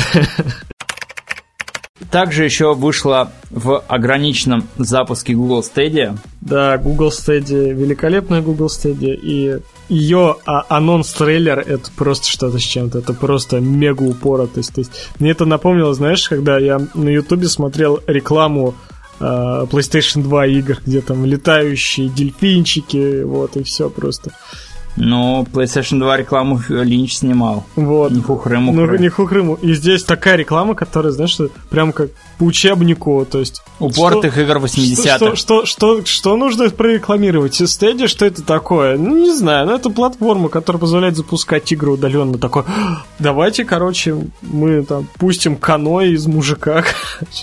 Также еще вышла в ограниченном запуске Google Stadia. Да, Google Stadia, великолепная Google Stadia, и ее а, анонс-трейлер — это просто что-то с чем-то, это просто мега упоротость. То есть, мне это напомнило, знаешь, когда я на Ютубе смотрел рекламу а, PlayStation два игр, где там летающие дельфинчики, вот, и все просто. Ну, PlayStation два рекламу Линч снимал. Вот. Не хухры-мухры. Ну, не хухры-мухры. И здесь такая реклама, которая, знаешь, прям как по учебнику, то есть... Упоротых игр восьмидесятых. Что, что, что, что, что нужно прорекламировать? Stadia, что это такое? Ну, не знаю, но это платформа, которая позволяет запускать игры удаленно. Такой, давайте, короче, мы там пустим каноэ из мужика.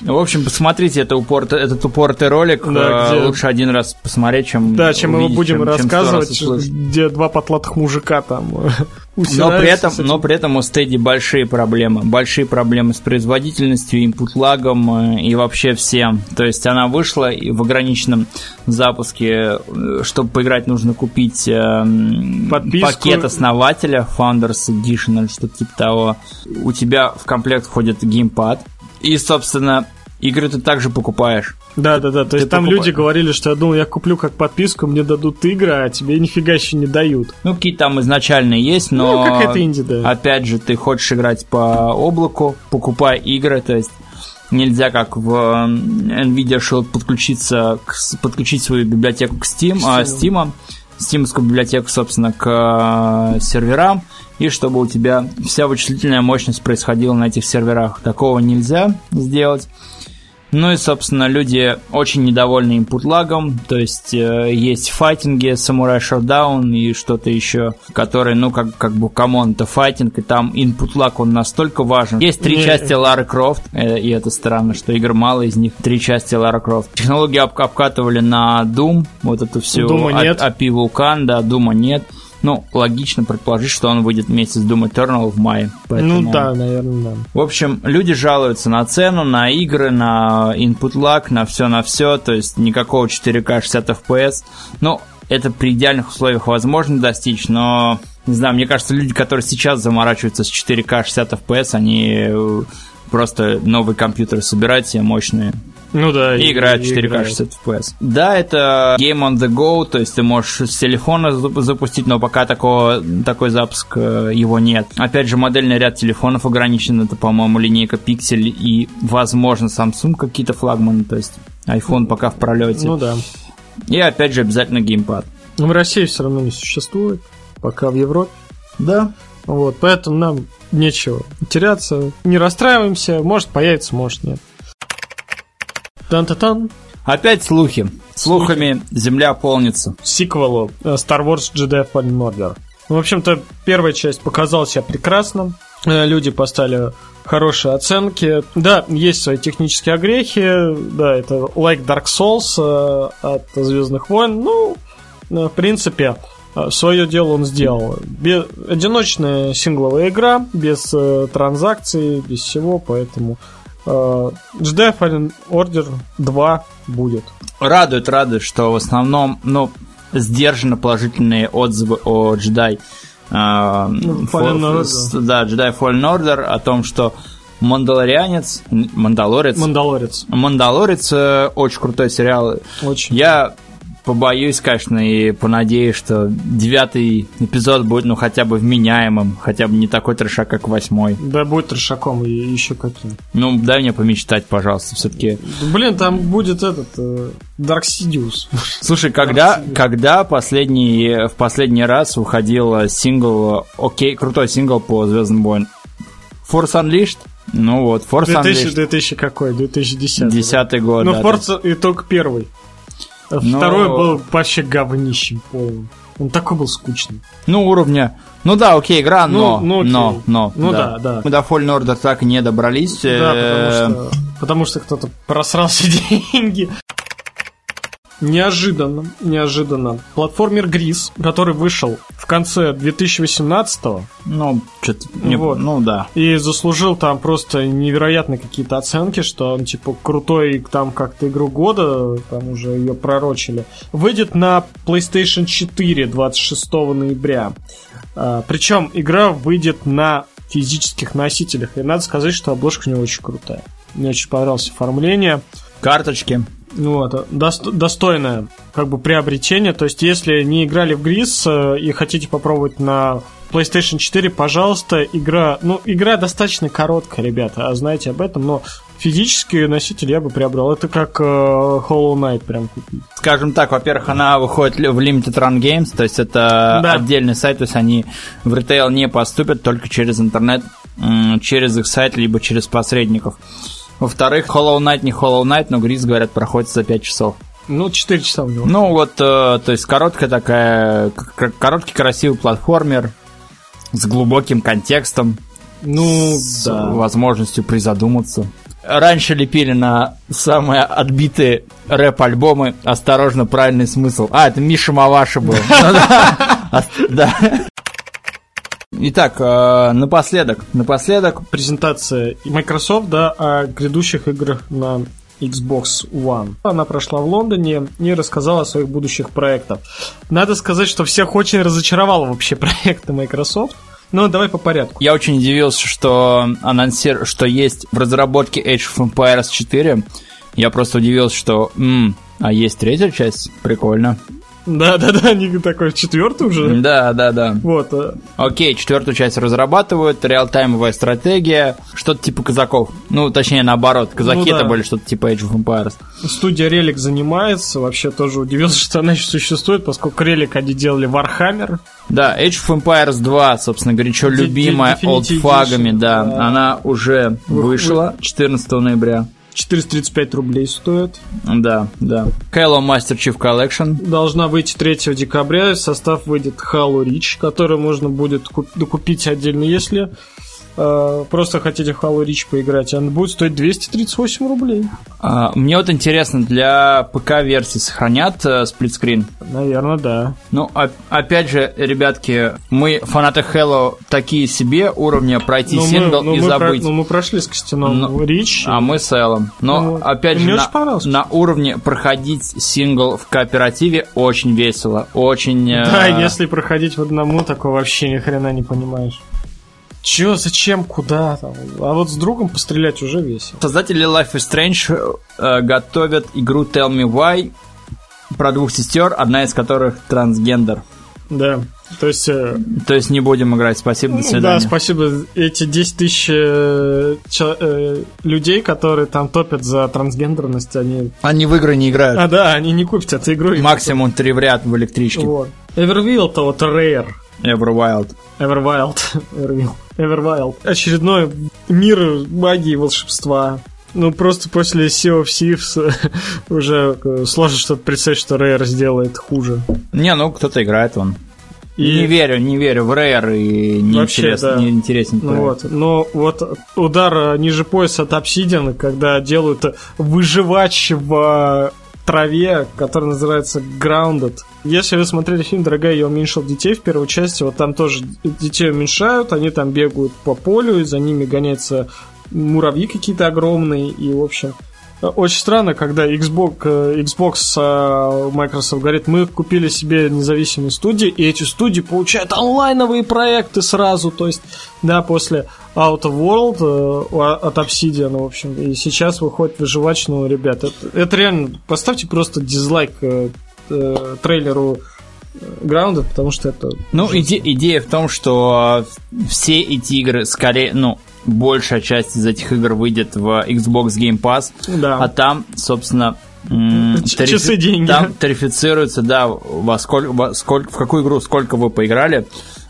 В общем, посмотрите это упорт, этот упоротый ролик. Да, где... Лучше один раз посмотреть, чем Да, чем увидеть, мы будем чем, рассказывать, чем где два потлатых мужика там... Но при, этом, но при этом у Stadia большие проблемы. Большие проблемы с производительностью, инпут-лагом и вообще всем. То есть она вышла и в ограниченном запуске. Чтобы поиграть, нужно купить э, пакет основателя Founders Edition или что-то типа того. У тебя в комплект входит геймпад. И, собственно, игры ты также покупаешь. Да, да, да. То есть там покупаешь. Люди говорили, что я думал, я куплю как подписку, мне дадут игры, а тебе нифига еще не дают. Ну, какие-то там изначально есть, но. Ну, какая-то инди, да. Опять же, ты хочешь играть по облаку, покупай игры, то есть нельзя как в Nvidia Shield подключиться, к, подключить свою библиотеку к Steam, а Steam, Steamскую библиотеку, собственно, к серверам, и чтобы у тебя вся вычислительная мощность происходила на этих серверах. Такого нельзя сделать. Ну и, собственно, люди очень недовольны инпут-лагом, то есть э, есть файтинги, Samurai Showdown и что-то еще, которые, ну, как, как бы, камон, это файтинг, и там инпут-лаг, он настолько важен. Есть три части Лары Крофт, э, и это странно, что игр мало из них, три части Лары Крофт. Технологии об- обкатывали на Doom, вот эту всю эй пи ай Vulkan, да, Дума нет. Ну, логично предположить, что он выйдет вместе с Doom Eternal в мае. Поэтому... Ну да, наверное, да. В общем, люди жалуются на цену, на игры, на input lag, на все, на все. То есть никакого четыре ка шестьдесят эф пи эс. Ну, это при идеальных условиях возможно достичь, но, не знаю, мне кажется, люди, которые сейчас заморачиваются с четыре ка шестьдесят эф пи эс, они просто новые компьютеры собирают себе мощные. Ну да, и, и играет четыре ка шестьдесят эф пи эс. Да, это Game on the go, то есть ты можешь с телефона запустить, но пока такого, такой запуск его нет. Опять же, модельный ряд телефонов ограничен, это, по-моему, линейка Pixel и, возможно, Samsung какие-то флагманы, то есть iPhone пока в пролете. Ну да. И опять же обязательно геймпад. Но в России все равно не существует, пока в Европе. Да. Вот, поэтому нам нечего теряться. Не расстраиваемся, может появится, может нет. Тан-та-тан. Опять слухи. Слухами земля полнится. Сиквелу Star Wars Jedi Fallen Order. В общем-то, первая часть показала себя прекрасно. Люди поставили хорошие оценки. Да, есть свои технические огрехи. Да, это like Dark Souls от Звездных войн. Ну, в принципе, свое дело он сделал. Без... Одиночная сингловая игра, без транзакций, без всего, поэтому Jedi Fallen Order два будет. Радует, радует, что в основном, ну, сдержанно положительные отзывы о Jedi Fallen Order. Да, Jedi Fallen Order, о том, что Мандалорианец, Мандалорец, Мандалорец, Мандалорец очень крутой сериал. Очень. Я побоюсь, конечно, и понадеюсь, что девятый эпизод будет, ну, хотя бы вменяемым, хотя бы не такой трешак, как восьмой. Да, будет трешаком и еще каким. Ну, дай мне помечтать, пожалуйста, все-таки. Блин, там будет этот Dark Sidious. Слушай, когда, когда последний, в последний раз выходил сингл, окей, крутой сингл по Звездным войнам? Force Unleashed? Ну вот, Force Unleashed. две тысячи какой? две тысячи десятый. десятый год, ну, да. Ну, Force и только первый. Второй но... был вообще говнищем полным. Он такой был скучный. Ну, уровня... Ну да, окей, игра, но... Ну, ну, но, но, ну да, да. Мы до Fallen Order так и не добрались. Да, потому что, потому что кто-то просрал все деньги. Неожиданно, неожиданно. Платформер Gris, который вышел в конце две тысячи восемнадцатого. Ну, что-то... Вот. Ну, да. И заслужил там просто невероятные какие-то оценки, что он, типа, крутой, там, как-то игру года, там уже ее пророчили. Выйдет на PlayStation четыре двадцать шестого ноября. А, причем игра выйдет на физических носителях. И надо сказать, что обложка у нее очень крутая. Мне очень понравилось оформление. Карточки. Вот, достойное как бы приобретение. То есть, если не играли в Gris и хотите попробовать на PlayStation четыре, пожалуйста, игра. Ну, игра достаточно короткая, ребята, знаете об этом, но физический носитель я бы приобрел. Это как э, Hollow Knight прям купить. Скажем так, во-первых, она выходит в Limited Run Games, то есть это да. Отдельный сайт, то есть они в ритейл не поступят, только через интернет, через их сайт, либо через посредников. Во-вторых, Hollow Knight не Hollow Knight, но Gris, говорят, проходит за пять часов. Ну, четыре часа у него. Ну, вот, э, то есть, короткая такая, к- короткий красивый платформер с глубоким контекстом, ну, с да. возможностью призадуматься. Раньше лепили на самые отбитые рэп-альбомы «Осторожно, правильный смысл». А, это Миша Маваши был. Да. Итак, э, напоследок, напоследок презентация Microsoft, да, о грядущих играх на Xbox One. Она прошла в Лондоне и рассказала о своих будущих проектах. Надо сказать, что всех очень разочаровал вообще проекты Microsoft. Ну, давай по порядку. Я очень удивился, что анонсировали, что есть в разработке Age of Empires четыре. Я просто удивился, что м-м, а есть третья часть, прикольно. Да-да-да, они такой четвертый уже. Да-да-да. Вот. Окей, четвертую часть разрабатывают, реалтаймовая стратегия, что-то типа казаков. Ну, точнее, наоборот, казаки это ну, да. были что-то типа Age of Empires. Студия Relic занимается, вообще тоже удивился, что она еще существует, поскольку Relic они делали Warhammer. Да, Age of Empires два, собственно, горячо любимая олдфагами, да. да. Она уже вы, вышла вы... четырнадцатого ноября. четыреста тридцать пять рублей стоит. Да, да. Halo Master Chief Collection. Должна выйти третьего декабря. В состав выйдет Halo Reach, который можно будет куп- докупить отдельно, если э, просто хотите в Halo Reach поиграть. Она будет стоить двести тридцать восемь рублей. А, мне вот интересно, для ПК-версии сохранят э, сплитскрин? Наверное, да. Ну, а, опять же, ребятки, мы, фанаты Halo, такие себе уровня пройти но сингл мы, и забыть. Про, ну, мы прошли с Костяном Reach. А и... мы с Эллом. Но, ну, опять же, на, на уровне проходить сингл в кооперативе очень весело. Очень... Да, э... если проходить в одному, такого вообще ни хрена не понимаешь. Чё, зачем, куда там? А вот с другом пострелять уже весело. Создатели Life is Strange э, готовят игру Tell Me Why про двух сестер, одна из которых трансгендер. Да. То есть, То есть не будем играть, спасибо, до свидания. Да, спасибо. Эти десять тысяч э, че, э, людей, которые там топят за трансгендерность, они... Они в игры не играют. А, да, они не купят эту игру. Максимум три в ряд в электричке. Вот. Everwild-то вот rare. Everwild. Everwild. Everwild. Everwild. Очередной мир магии и волшебства. Ну, просто после Sea of Thieves уже сложно что-то представить, что Rare сделает хуже. Не, ну, кто-то играет, он. И... Не верю, не верю в Rare и не интересно. Да. Ну, вот. Но вот удар ниже пояса от Obsidian, когда делают выживач в траве, который называется Grounded. Если вы смотрели фильм «Дорогая, я уменьшил детей» в первой части, вот там тоже детей уменьшают, они там бегают по полю, и за ними гоняется... муравьи какие-то огромные, и, в общем, очень странно, когда Xbox, Xbox Microsoft говорит, мы купили себе независимые студии, и эти студии получают онлайновые проекты сразу, то есть, да, после Out of World от Obsidian, в общем, и сейчас выходит выживач, ну, ребят, это, это реально, поставьте просто дизлайк э, э, трейлеру Grounded, потому что это... Ну, иде- идея в том, что все эти игры скорее, ну, большая часть из этих игр выйдет в Xbox Геймпасс, да. А там, собственно, м- тарифи- часы деньги. Там тарифицируется, да, во сколько, во сколько, в какую игру сколько вы поиграли,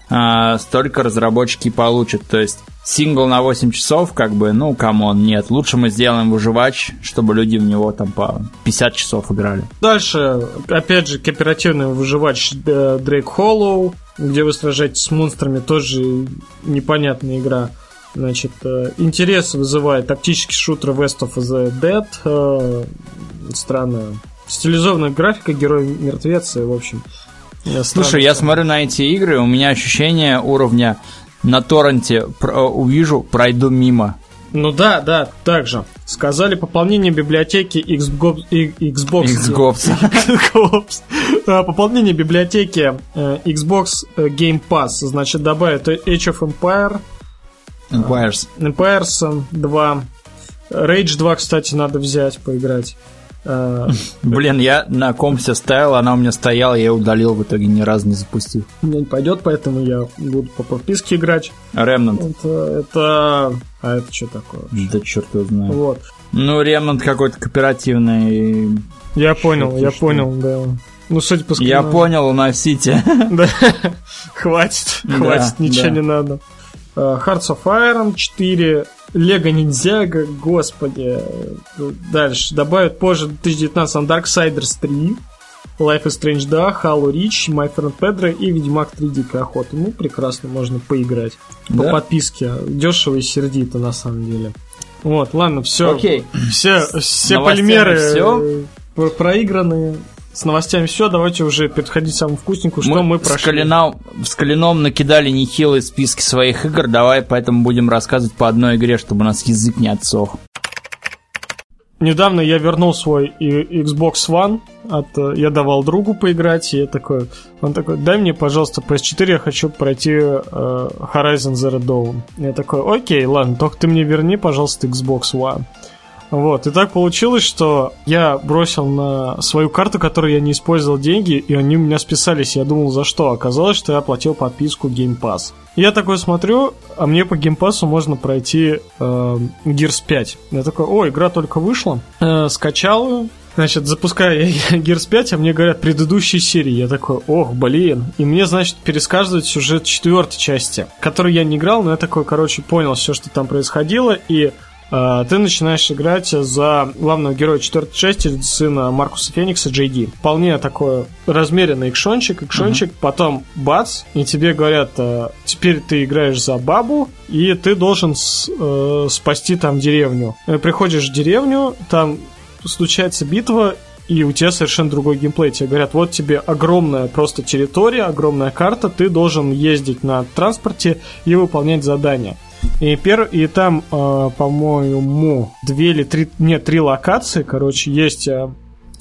э- столько разработчики получат. То есть сингл на восемь часов, как бы, ну, камон, нет. Лучше мы сделаем выживач, чтобы люди в него там по пятьдесят часов играли. Дальше, опять же, кооперативный выживач Drake Hollow, где вы сражаетесь с монстрами, тоже непонятная игра. Значит, интерес вызывает тактический шутер West of the Dead. Странная стилизованная графика, герой мертвецы, в общем. Слушай, странная. Я смотрю на эти игры, у меня ощущение уровня на торренте увижу, пройду мимо. Ну да, да, так же. Сказали пополнение библиотеки Xbox. Xbox. Пополнение библиотеки Xbox Game Pass. Значит, добавят Age of Empire. Empires. Empires два. Rage два, кстати, надо взять, поиграть. Блин, я на компсе ставил, она у меня стояла, я ее удалил, в итоге ни разу не запустил. Мне не пойдет, поэтому я буду по подписке играть. Remnant. Это, это... А это что такое? Да черт его знает. Вот. Ну, Remnant какой-то кооперативный. Я понял, что-то, я что-то. понял, да. Ну, судя по скину... Я понял, уносите. Да, хватит, хватит, ничего не надо. Hearts of Iron четыре, Лего Ниндзяго, господи. Дальше. Добавят позже в две тысячи девятнадцатом Darksiders три, Life is Strange два, Halo Reach, My Friend Pedro и Ведьмак три Дикая Охота. Ну, прекрасно, можно поиграть. Да? По подписке. Дешево и сердито, на самом деле. Вот, ладно, все. Окей. Все, все полимеры все. проиграны. С новостями все, давайте уже переходить к самому вкусненькому, что мы, мы прошли. С Калином, с Калином накидали нехилые списки своих игр, давай поэтому будем рассказывать по одной игре, чтобы у нас язык не отсох. Недавно я вернул свой Xbox One, от, я давал другу поиграть, и я такой, он такой, дай мне, пожалуйста, пи эс четыре, я хочу пройти э, Horizon Zero Dawn. Я такой, окей, ладно, только ты мне верни, пожалуйста, Xbox One. Вот, и так получилось, что я бросил на свою карту, которую я не использовал, деньги, и они у меня списались. Я думал, за что? Оказалось, что я оплатил подписку Game Pass. Я такой смотрю, а мне по Game Pass'у можно пройти э, Gears пять. Я такой, о, игра только вышла. Э, скачал, значит, запускаю Gears пять, а мне говорят, предыдущие серии. Я такой, ох, блин. И мне, значит, пересказывают сюжет четвертой части, которую я не играл, но я такой, короче, понял все, что там происходило, и... ты начинаешь играть за главного героя четвертой части, сына Маркуса Феникса, Джей Ди. Вполне такой размеренный экшончик, экшончик, uh-huh. Потом бац, и тебе говорят, теперь ты играешь за бабу, и ты должен с, э, спасти там деревню. Приходишь в деревню, там случается битва, и у тебя совершенно другой геймплей. Тебе говорят, вот тебе огромная просто территория, огромная карта, ты должен ездить на транспорте и выполнять задания. И, пер... и там, э, по-моему, две или три... Нет, три локации, короче, есть э,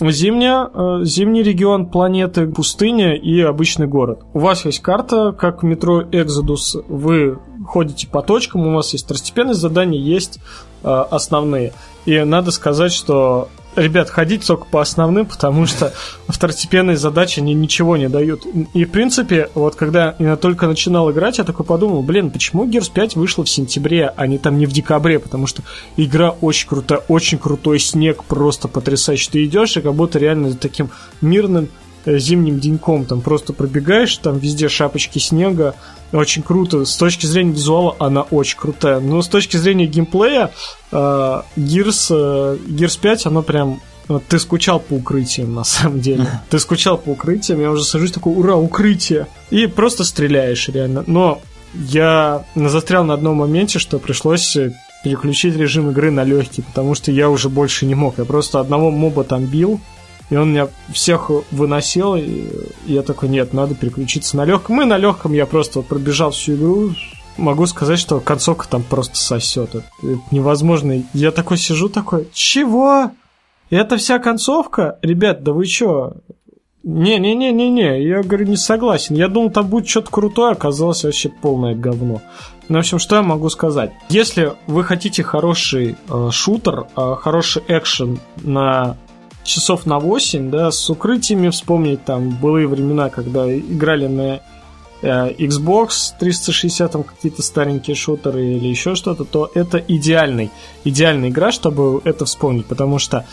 зимняя, э, зимний регион планеты, пустыня и обычный город. У вас есть карта, как в метро Exodus, вы ходите по точкам, у вас есть второстепенные задания, есть э, основные. И надо сказать, что ребят, ходить только по основным, потому что второстепенные задачи они ничего не дают. И, в принципе, вот когда я только начинал играть, я такой подумал, блин, почему Гирс пять вышла в сентябре, а не там не в декабре, потому что игра очень крутая, очень крутой снег, просто потрясающий. Ты идешь и как будто реально таким мирным зимним деньком там просто пробегаешь, там везде шапочки снега. Очень круто. С точки зрения визуала она очень крутая. Но с точки зрения геймплея э, Gears, э, Gears пять, оно прям... Вот, ты скучал по укрытиям, на самом деле. Ты скучал по укрытиям. Я уже сажусь такой, ура, укрытие. И просто стреляешь реально. Но я застрял на одном моменте, что пришлось переключить режим игры на легкий, потому что я уже больше не мог. Я просто одного моба там бил, и он меня всех выносил, и я такой, нет, надо переключиться на легком. И на легком я просто пробежал всю игру. Могу сказать, что концовка там просто сосет. Это невозможно. Я такой сижу, такой, чего? Это вся концовка? Ребят, да вы чё? Не-не-не-не-не, я говорю, не согласен. Я думал, там будет что-то крутое, оказалось вообще полное говно. Ну, в общем, что я могу сказать? Если вы хотите хороший э, шутер, э, хороший экшен на... часов на восемь, да, с укрытиями вспомнить там былые времена, когда играли на э, Xbox триста шестьдесят, там какие-то старенькие шутеры или еще что-то, то это идеальный, идеальная игра, чтобы это вспомнить, потому что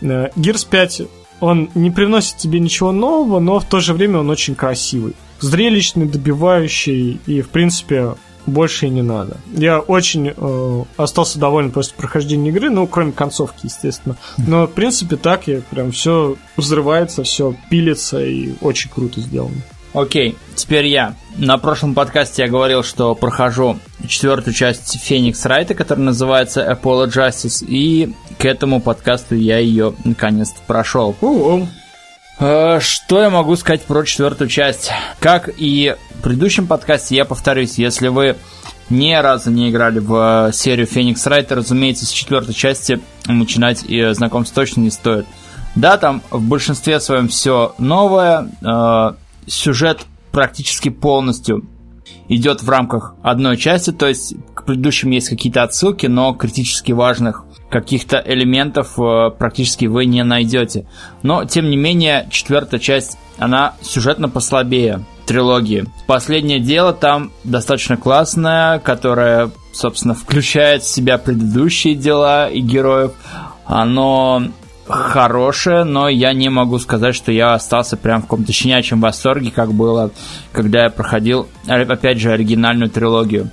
э, Gears пять, он не приносит тебе ничего нового, но в то же время он очень красивый, зрелищный, добивающий, и в принципе больше и не надо. Я очень э, остался доволен после прохождения игры, ну, кроме концовки, естественно. Но, в принципе, так я прям все взрывается, все пилится и очень круто сделано. Окей, теперь я. На прошлом подкасте я говорил, что прохожу четвертую часть Феникс Райта, которая называется Apollo Justice, и к этому подкасту я ее наконец-то прошел. У-у. Что я могу сказать про четвертую часть? Как и в предыдущем подкасте, я повторюсь, если вы ни разу не играли в серию Феникс Райт, разумеется, с четвертой части начинать и знакомство точно не стоит. Да, там в большинстве своем все новое, э, сюжет практически полностью идет в рамках одной части, то есть к предыдущим есть какие-то отсылки, но критически важных каких-то элементов э, практически вы не найдете. Но, тем не менее, четвертая часть, она сюжетно послабее трилогии. Последнее дело там достаточно классное, которое, собственно, включает в себя предыдущие дела и героев. Оно хорошее, но я не могу сказать, что я остался прям в каком-то щенячьем восторге, как было, когда я проходил, опять же, оригинальную трилогию.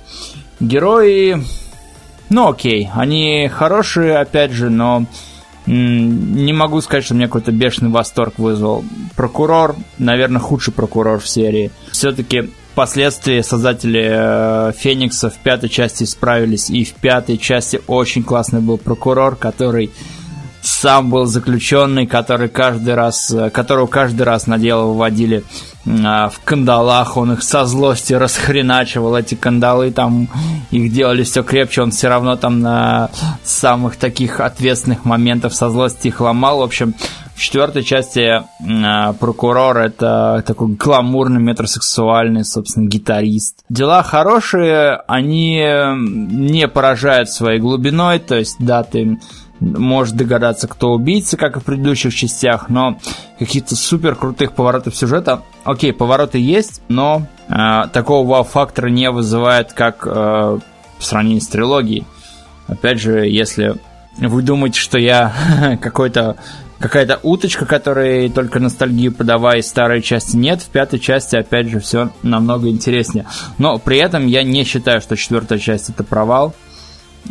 Герои... Ну окей, они хорошие, опять же, но м- не могу сказать, что меня какой-то бешеный восторг вызвал. Прокурор, наверное, худший прокурор в серии. Все-таки впоследствии создатели э- Феникса в пятой части справились, и в пятой части очень классный был прокурор, который сам был заключенный, который каждый раз, которого каждый раз на дело выводили а, в кандалах, он их со злости расхреначивал, эти кандалы там, их делали все крепче, он все равно там на самых таких ответственных моментах со злости их ломал. В общем, в четвертой части а, прокурор — это такой гламурный, метросексуальный, собственно, гитарист. Дела хорошие, они не поражают своей глубиной, то есть, да, ты... может догадаться, кто убийца, как и в предыдущих частях, но каких-то супер крутых поворотов сюжета. Окей, повороты есть, но э, такого вау-фактора не вызывает, как э, в сравнении с трилогией. Опять же, если вы думаете, что я какой-то, какая-то уточка, которой только ностальгию подавая, из старой части нет, в пятой части, опять же, все намного интереснее. Но при этом я не считаю, что четвертая часть — это провал.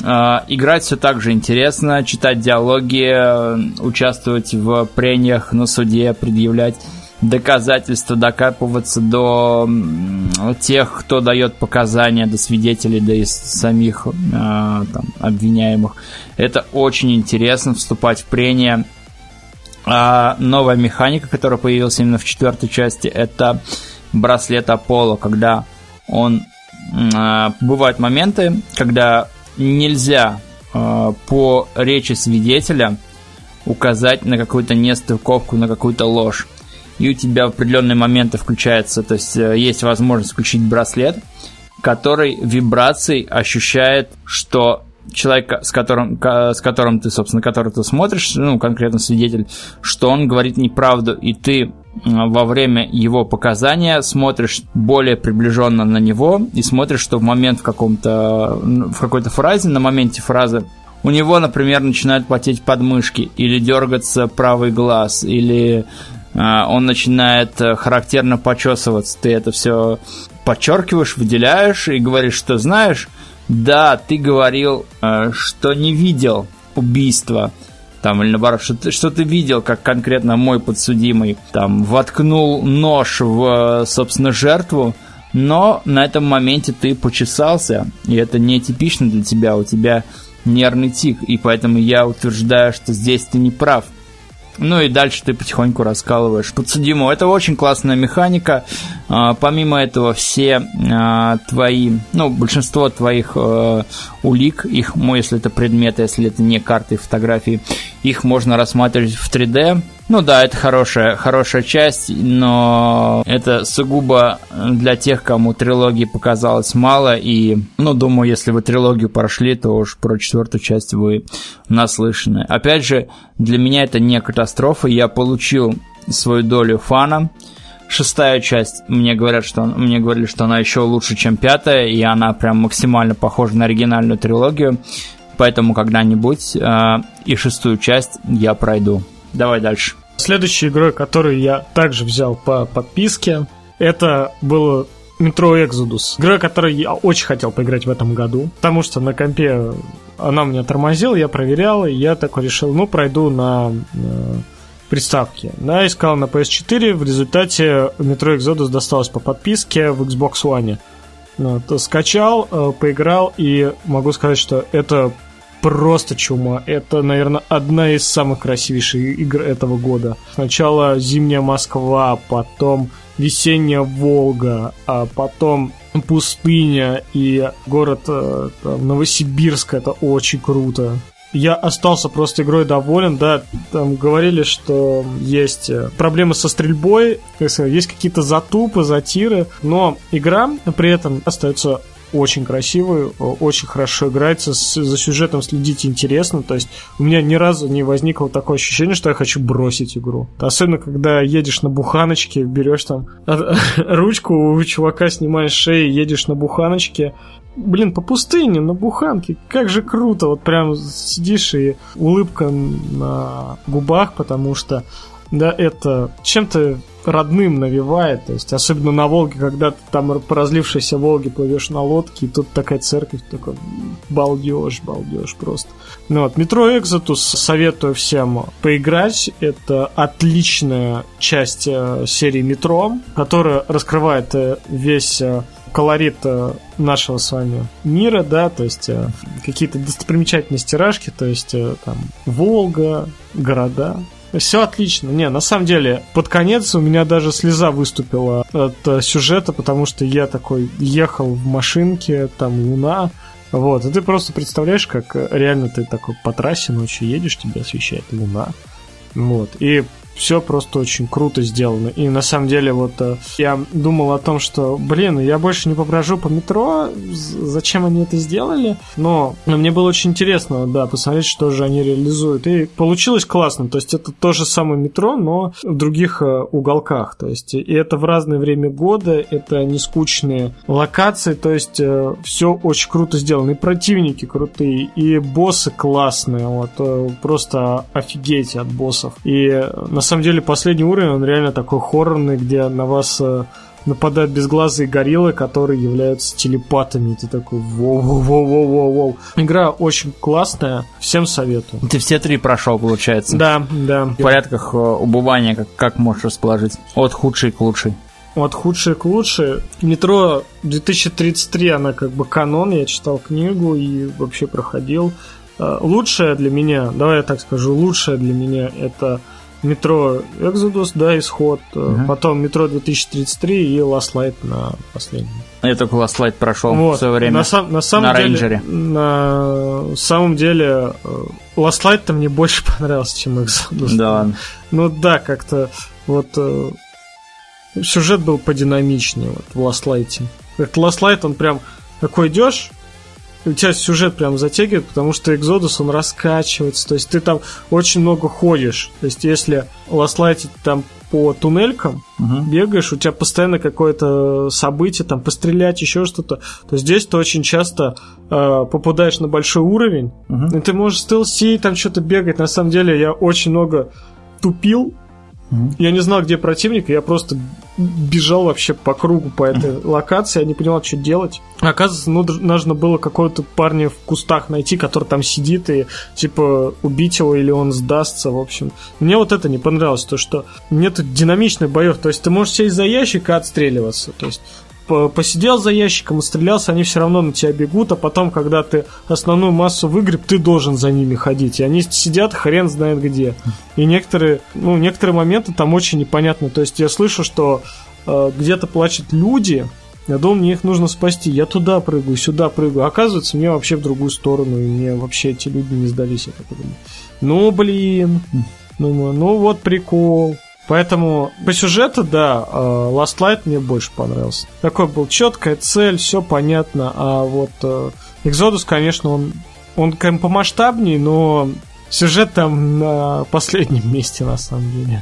Играть все так же интересно, читать диалоги, участвовать в прениях на суде, предъявлять доказательства, докапываться до тех, кто дает показания, до свидетелей, до самих там, обвиняемых. Это очень интересно, вступать в прения. А новая механика, которая появилась именно в четвертой части, это браслет Аполло, когда он... Бывают моменты, когда... нельзя э, по речи свидетеля указать на какую-то нестыковку, на какую-то ложь. И у тебя в определенные моменты включается, то есть э, есть возможность включить браслет, который вибрацией ощущает, что человек, с которым, с которым ты, собственно, который ты смотришь, ну, конкретно свидетель, что он говорит неправду, и ты во время его показания смотришь более приближенно на него и смотришь, что в момент в каком-то, в какой-то фразе, на моменте фразы у него, например, начинают потеть подмышки или дергаться правый глаз, или э, он начинает характерно почесываться. Ты это все подчеркиваешь, выделяешь и говоришь, что знаешь, да, ты говорил, э, что не видел убийства. Там, или наоборот, что ты, что ты видел, как конкретно мой подсудимый там воткнул нож в, собственно, жертву, но на этом моменте ты почесался, и это нетипично для тебя, у тебя нервный тик, и поэтому я утверждаю, что здесь ты не прав. Ну и дальше ты потихоньку раскалываешь подсудимого. Это очень классная механика. А, помимо этого, все а, твои, ну, большинство твоих а, улик, их, ну, если это предметы, если это не карты и фотографии, их можно рассматривать в три дэ. Ну да, это хорошая, хорошая часть, но это сугубо для тех, кому трилогии показалось мало, и, ну, думаю, если вы трилогию прошли, то уж про четвертую часть вы наслышаны. Опять же, для меня это не катастрофа, я получил свою долю фана. Шестая часть, мне говорят, что мне говорили, что она еще лучше, чем пятая, и она прям максимально похожа на оригинальную трилогию, поэтому когда-нибудь э, и шестую часть я пройду. Давай дальше. Следующей игрой, которую я также взял по подписке, это было Metro Exodus. Игра, которую я очень хотел поиграть в этом году, потому что на компе она меня тормозила, я проверял, и я такой решил, ну, пройду на э, приставке. Я искал на пи эс четыре, в результате Metro Exodus досталось по подписке в Xbox One. Вот, скачал, э, поиграл, и могу сказать, что это... просто чума. Это, наверное, одна из самых красивейших игр этого года. Сначала зимняя Москва, потом весенняя Волга, а потом пустыня и город там, Новосибирск. Это очень круто. Я остался просто игрой доволен, да, там говорили, что есть проблемы со стрельбой, есть какие-то затупы, затиры, но игра при этом остается очень красивый, очень хорошо играется, с, за сюжетом следить интересно. То есть у меня ни разу не возникло такое ощущение, что я хочу бросить игру. Особенно, когда едешь на буханочке, берешь там ручку у чувака, снимаешь шею, едешь на буханочке. Блин, по пустыне, на буханке. Как же круто, вот прям сидишь и улыбка на губах, потому что, да, это чем-то родным навевает, то есть особенно на Волге, когда ты там по разлившейся Волге плывешь на лодке, и тут такая церковь, такой балдеж, балдеж просто. Ну вот, Metro Exodus советую всем поиграть, это отличная часть серии Metro, которая раскрывает весь колорит нашего с вами мира, да, то есть какие-то достопримечательные стиражки, то есть там Волга, города. Все отлично. Не, на самом деле, под конец у меня даже слеза выступила от сюжета, потому что я такой ехал в машинке, там луна, вот, и ты просто представляешь, как реально ты такой по трассе ночью едешь, тебя освещает луна, вот, и все просто очень круто сделано. И на самом деле, вот, я думал о том, что, блин, я больше не поброжу по метро, зачем они это сделали, но, но мне было очень интересно, да, посмотреть, что же они реализуют. И получилось классно, то есть это то же самое метро, но в других уголках, то есть, и это в разное время года, это не скучные локации, то есть все очень круто сделано, и противники крутые, и боссы классные, вот, просто офигеть от боссов. И на На самом деле, последний уровень, он реально такой хоррорный, где на вас э, нападают безглазые гориллы, которые являются телепатами. И ты такой воу-воу-воу-воу-воу. Игра очень классная, всем советую. Ты все три прошел, получается? Да, да. В порядках э, убывания, как, как можешь расположить? От худшей к лучшей. От худшей к лучшей. Метро две тысячи тридцать три, она как бы канон, я читал книгу и вообще проходил. Э, лучшее для меня, давай я так скажу, лучшее для меня это... Metro Exodus, да, исход, uh-huh. Потом Metro две тысячи тридцать три и Last Light на последнем. Я только Last Light прошел вот. В свое время на, сам, на, самом на деле, рейнджере. На самом деле Last Light-то мне больше понравился, чем Exodus. Да ладно. Ну да, как-то вот сюжет был подинамичнее вот, в Last Light. Как Last Light, он прям такой идешь, у тебя сюжет прям затягивает, потому что Экзодус, он раскачивается, то есть ты там очень много ходишь, то есть если ласлайтить там по туннелькам, угу. бегаешь, у тебя постоянно какое-то событие, там, пострелять, еще что-то, то здесь ты очень часто э, попадаешь на большой уровень, угу. и ты можешь стелси, там что-то бегать, на самом деле я очень много тупил, угу. я не знал, где противник, я просто бежал вообще по кругу по этой локации, я не понимал, что делать. Оказывается, ну, нужно было какого-то парня в кустах найти, который там сидит, и типа убить его, или он сдастся, в общем. Мне вот это не понравилось, то что нету динамичных боев, то есть ты можешь сесть за ящик и отстреливаться, то есть посидел за ящиком и стрелялся, они все равно на тебя бегут, а потом, когда ты основную массу выгреб, ты должен за ними ходить, и они сидят хрен знает где. И некоторые, ну, некоторые моменты там очень непонятны, то есть я слышу, что э, где-то плачут люди, я думаю, мне их нужно спасти, я туда прыгаю, сюда прыгаю, оказывается, мне вообще в другую сторону, и мне вообще эти люди не сдались, я так думаю. Ну, блин, думаю, ну вот прикол. Поэтому по сюжету, да, Last Light мне больше понравился. Такой был четкая цель, все понятно. А вот Exodus, конечно, он, он конечно, помасштабнее, но сюжет там на последнем месте, на самом деле.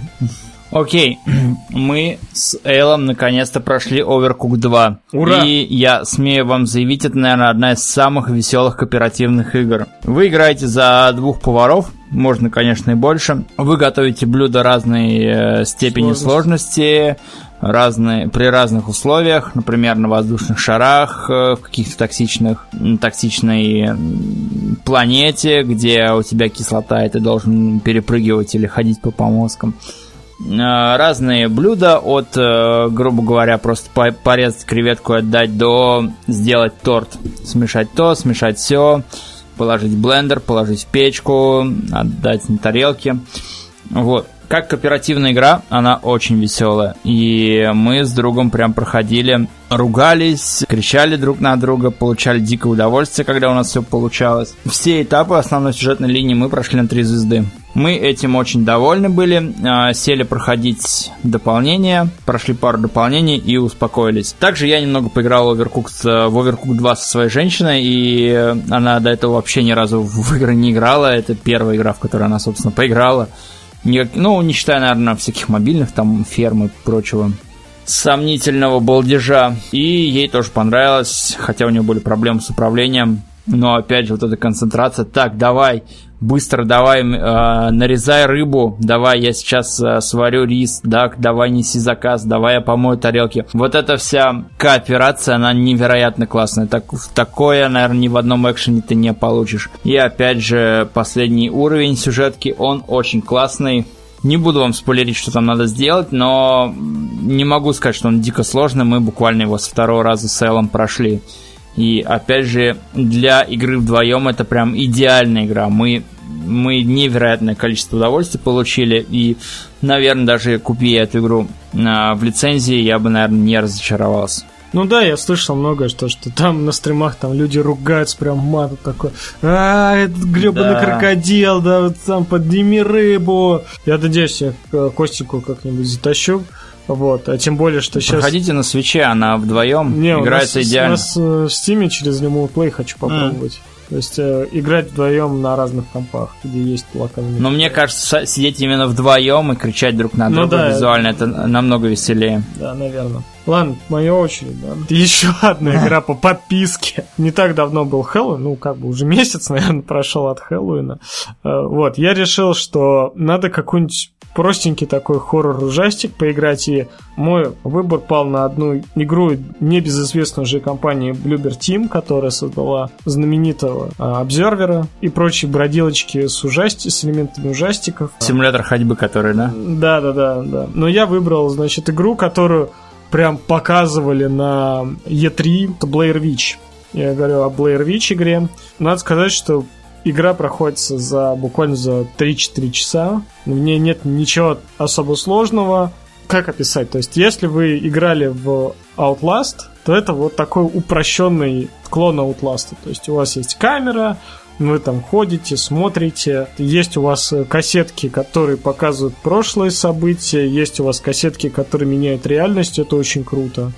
Окей, okay. Мы с Эйлом наконец-то прошли Overcooked два. Ура! И я смею вам заявить, это, наверное, одна из самых веселых кооперативных игр. Вы играете за двух поваров, можно, конечно, и больше. Вы готовите блюда разной э, степени сложности, сложности разные, при разных условиях, например, на воздушных шарах, э, в каких-то токсичных, токсичной планете, где у тебя кислота, и ты должен перепрыгивать или ходить по помозгам. Разные блюда от, грубо говоря, просто порезать креветку и отдать до сделать торт. Смешать то, смешать все, положить в блендер, положить в печку, отдать на тарелки. Вот. Как кооперативная игра, она очень веселая. И мы с другом прям проходили, ругались, кричали друг на друга, получали дикое удовольствие, когда у нас все получалось. Все этапы основной сюжетной линии мы прошли на три звезды. Мы этим очень довольны были, сели проходить дополнения, прошли пару дополнений и успокоились. Также я немного поиграл в Overcooked, в Overcooked два со своей женщиной, и она до этого вообще ни разу в игры не играла. Это первая игра, в которую она, собственно, поиграла. Ну, не считая, наверное, всяких мобильных, там, ферм и прочего сомнительного балдежа. И ей тоже понравилось, хотя у нее были проблемы с управлением. Но, опять же, вот эта концентрация. Так, давай, быстро давай, э, нарезай рыбу. Давай, я сейчас э, сварю рис. Так, давай, неси заказ. Давай, я помою тарелки. Вот эта вся кооперация, она невероятно классная. Так, такое, наверное, ни в одном экшене ты не получишь. И, опять же, последний уровень сюжетки, он очень классный. Не буду вам спойлерить, что там надо сделать, но не могу сказать, что он дико сложный. Мы буквально его со второго раза с Эллом прошли. И, опять же, для игры вдвоем это прям идеальная игра. Мы, мы невероятное количество удовольствия получили. И, наверное, даже купи эту игру в лицензии, я бы, наверное, не разочаровался. Ну да, я слышал многое, что, что там на стримах там люди ругаются, прям матом такой. А, этот гребаный да. крокодил, да, там подними рыбу. Я надеюсь, я Костику как-нибудь затащу. Вот, а тем более, что сейчас... Проходите на свече, она вдвоем не, играется у нас, идеально. У нас в Стиме через Remote Play хочу попробовать. Mm. То есть э, играть вдвоем на разных компах, где есть локальные... Но мне кажется, сидеть именно вдвоем и кричать друг на друга ну, да, визуально, это... это намного веселее. Да, наверное. Ладно, моя очередь, да. Еще одна игра по подписке. Не так давно был Хэллоуин, ну, как бы уже месяц, наверное, прошел от Хэллоуина. Вот, я решил, что надо какую-нибудь простенький такой хоррор-ужастик поиграть, и мой выбор пал на одну игру небезызвестной уже компании Bloober Team, которая создала знаменитого Обзервера и прочие бродилочки с, ужасти... с элементами ужастиков. Симулятор ходьбы, который, да? Да-да-да, да. Но я выбрал, значит, игру, которую прям показывали на и три, это Blair Witch. Я говорю о Blair Witch игре. Надо сказать, что игра проходится за буквально за три-четыре часа. В ней нет ничего особо сложного. Как описать? То есть, если вы играли в Outlast, то это вот такой упрощенный клон Outlast. То есть, у вас есть камера, вы там ходите, смотрите. Есть у вас кассетки, которые показывают прошлые события. Есть у вас кассетки, которые меняют реальность. Это очень круто.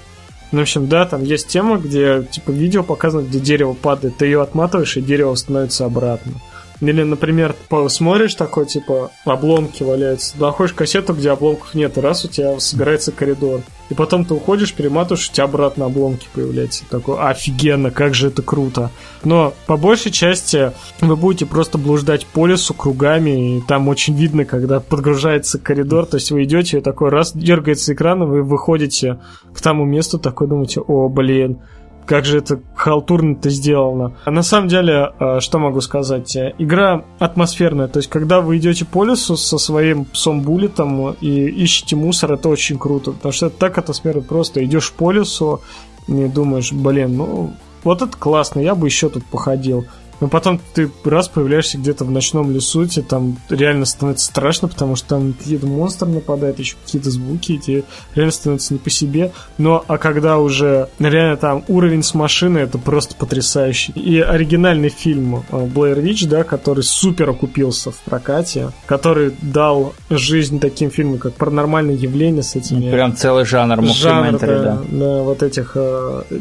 Ну, в общем, да, там есть тема, где типа видео показано, где дерево падает, ты ее отматываешь, и дерево становится обратно. Или, например, смотришь такой, типа, обломки валяются, находишь кассету, где обломков нет, и раз у тебя собирается коридор. И потом ты уходишь, перематываешь, у тебя обратно обломки появляются. Такой, офигенно, как же это круто. Но по большей части вы будете просто блуждать по лесу кругами, и там очень видно, когда подгружается коридор, то есть вы идете, и такой раз дергается экран, и вы выходите к тому месту, такой думаете, о, блин, как же это халтурно-то сделано. А на самом деле, что могу сказать? Игра атмосферная. То есть, когда вы идете по лесу со своим псом Буллетом и ищете мусор, это очень круто. Потому что это так атмосферно. Просто идешь по лесу и думаешь, блин, ну, вот это классно, я бы еще тут походил. Но потом ты раз появляешься где-то в ночном лесу, тебе там реально становится страшно, потому что там какие-то монстры нападают, еще какие-то звуки, и тебе реально становится не по себе. Но, а когда уже реально там уровень с машиной, это просто потрясающе. И оригинальный фильм Blair Witch, да, который супер окупился в прокате, который дал жизнь таким фильмам, как «Паранормальное явление» с этими... Прям целый жанр мультфильментари, да. Да, вот этих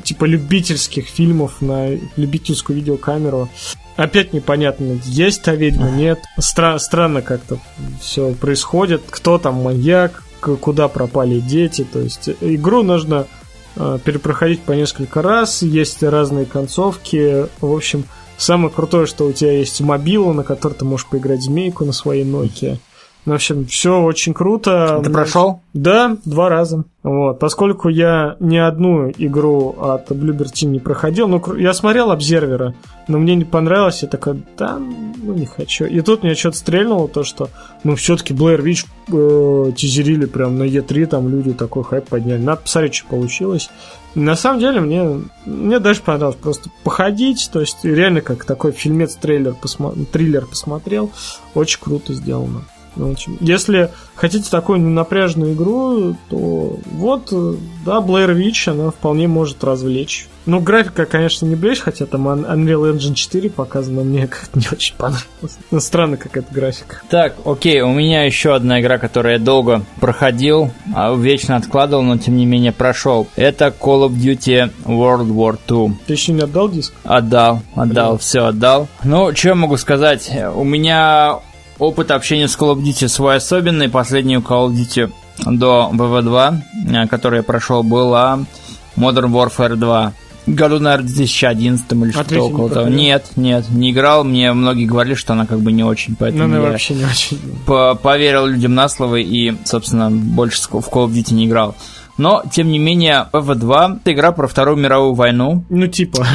типа любительских фильмов на любительскую видеокамеру. Опять непонятно, есть та ведьма, нет. Стра- странно как-то все происходит. Кто там маньяк, куда пропали дети. То есть игру нужно э, перепроходить по несколько раз. Есть разные концовки. В общем, самое крутое, что у тебя есть мобила, на которой ты можешь поиграть в змейку на своей Nokia. В общем, все очень круто. Ты прошел? Да, два раза. Вот. Поскольку я ни одну игру от Bluebird Team не проходил, ну, я смотрел «Обзервера», но мне не понравилось, я такой, да, ну, не хочу. И тут меня что-то стрельнуло, то, что, ну, все-таки Blair Witch э, тизерили прям на и три, там люди такой хайп подняли. Надо посмотреть, что получилось. На самом деле, мне, мне даже понравилось просто походить, то есть реально как такой фильмец-триллер посмо- триллер посмотрел. Очень круто сделано. Если хотите такую ненапряжную игру, то вот, да, Blair Witch, она вполне может развлечь. Ну, графика, конечно, не блещет, хотя там Unreal Engine четыре показана, мне как-то не очень понравилось. Ну, странно, как эта графика. Так, окей, у меня еще одна игра, которую я долго проходил, вечно откладывал, но тем не менее прошел. Это Call of Duty World War два. Ты еще не отдал диск? Отдал, отдал, Блин. все отдал. Ну, что я могу сказать? У меня... Опыт общения с Call of Duty свой особенный. Последнюю Call of Duty до дабл ю дабл ю два, которую я прошел, была Modern Warfare два. Году, наверное, в две тысячи одиннадцатом или что-то около того. Нет, нет, не играл. Мне многие говорили, что она как бы не очень, поэтому она я вообще не очень. Поверил людям на слово и, собственно, больше в Call of Duty не играл. Но, тем не менее, дабл ю дабл ю два — это игра про Вторую мировую войну. Ну, типа.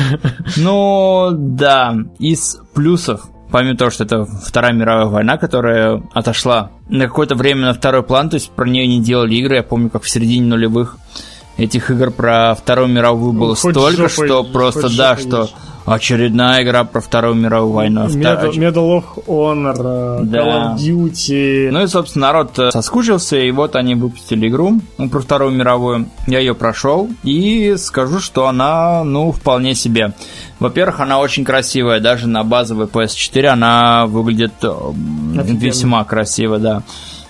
Ну, да. Из плюсов, помимо того, что это Вторая мировая война, которая отошла на какое-то время на второй план, то есть про нее не делали игры. Я помню, как в середине нулевых этих игр про Вторую мировую было ну, столько, жопой, что просто, да, что есть. Очередная игра про Вторую мировую войну. Medal, Medal of Honor, да. Call of Duty. Ну и, собственно, народ соскучился, и вот они выпустили игру про Вторую мировую. Я ее прошел, и скажу, что она, ну, вполне себе. Во-первых, она очень красивая, даже на базовой пи эс четыре она выглядит офигенно. Весьма красиво, да.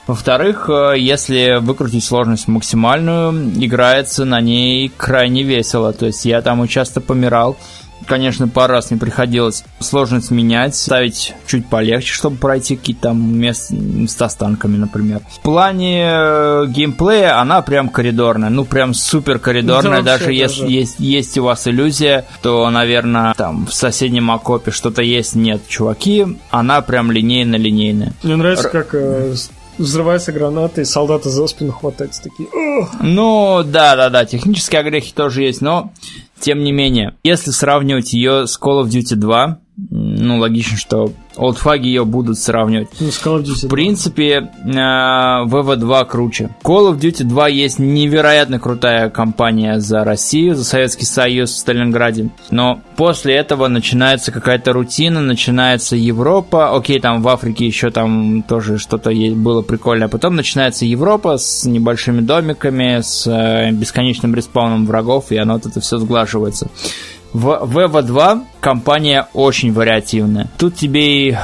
Во-вторых, если выкрутить сложность максимальную, играется на ней крайне весело. То есть я там и часто помирал. Конечно, пару раз мне приходилось сложность менять, ставить чуть полегче, чтобы пройти какие-то там места с танками, например. В плане геймплея она прям коридорная, ну прям супер коридорная, да, даже если есть, есть у вас иллюзия, то, наверное, там в соседнем окопе что-то есть, нет, чуваки, она прям линейно-линейная. Мне нравится, Р... как... Взрываются гранаты, и солдаты за спину хватаются такие. Ну, да-да-да, технические огрехи тоже есть, но, тем не менее, если сравнивать ее с Call of Duty два, ну, логично, что олдфаги ее будут сравнивать. Ну, с Call of Duty, в принципе, дабл ю дабл ю два круче. Call of Duty два есть невероятно крутая кампания за Россию, за Советский Союз в Сталинграде. Но после этого начинается какая-то рутина, начинается Европа. Окей, там в Африке еще там тоже что-то было прикольное. Потом начинается Европа с небольшими домиками, с бесконечным респауном врагов, и оно вот это все сглаживается. В дабл ю дабл ю два компания очень вариативная. Тут тебе и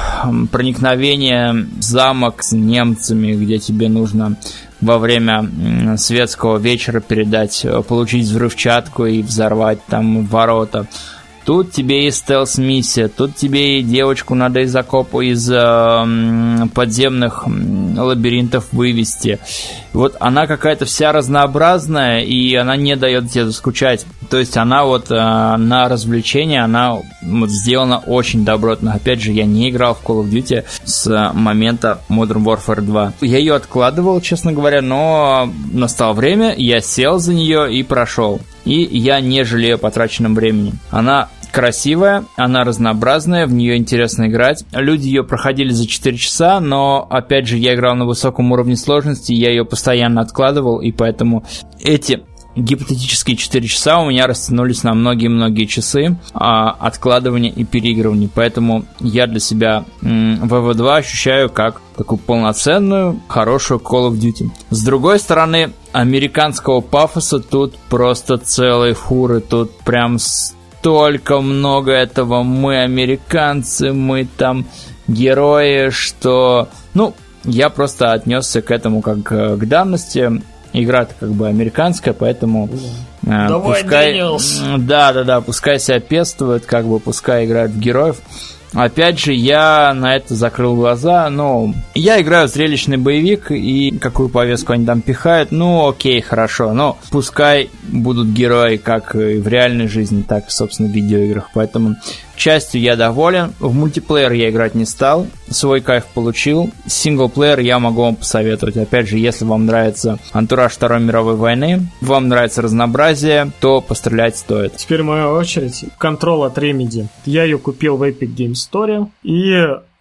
проникновение в замок с немцами, где тебе нужно во время светского вечера передать, получить взрывчатку и взорвать там ворота. Тут тебе и стелс-миссия, тут тебе и девочку надо из окопа, из э, подземных лабиринтов вывести. Вот она какая-то вся разнообразная, и она не дает тебе заскучать. То есть она вот э, на развлечение, она вот сделана очень добротно. Опять же, я не играл в Call of Duty с момента Modern Warfare два. Я ее откладывал, честно говоря, но настало время, я сел за нее и прошел. И я не жалею о потраченном времени. Она красивая, она разнообразная, в нее интересно играть. Люди ее проходили за четыре часа, но, опять же, я играл на высоком уровне сложности, я ее постоянно откладывал, и поэтому эти гипотетические четыре часа у меня растянулись на многие-многие часы а, откладывания и переигрывания. Поэтому я для себя дабл ю дабл ю два ощущаю как такую полноценную, хорошую Call of Duty. С другой стороны, американского пафоса тут просто целые фуры. Тут прям столько много этого. Мы американцы, мы там герои, что... Ну, я просто отнесся к этому как к давности. Игра-то как бы американская, поэтому э, Давай, пускай, да, да, да, пускай себя пестуют, как бы пускай играют в героев. Опять же, я на это закрыл глаза, но я играю в зрелищный боевик, и какую повестку они там пихают, ну окей, хорошо, но пускай будут герои как и в реальной жизни, так и, собственно, в видеоиграх, поэтому... К счастью, я доволен. В мультиплеер я играть не стал. Свой кайф получил. Синглплеер я могу вам посоветовать. Опять же, если вам нравится антураж Второй мировой войны, вам нравится разнообразие, то пострелять стоит. Теперь моя очередь. Control от Remedy. Я ее купил в Epic Game Store и...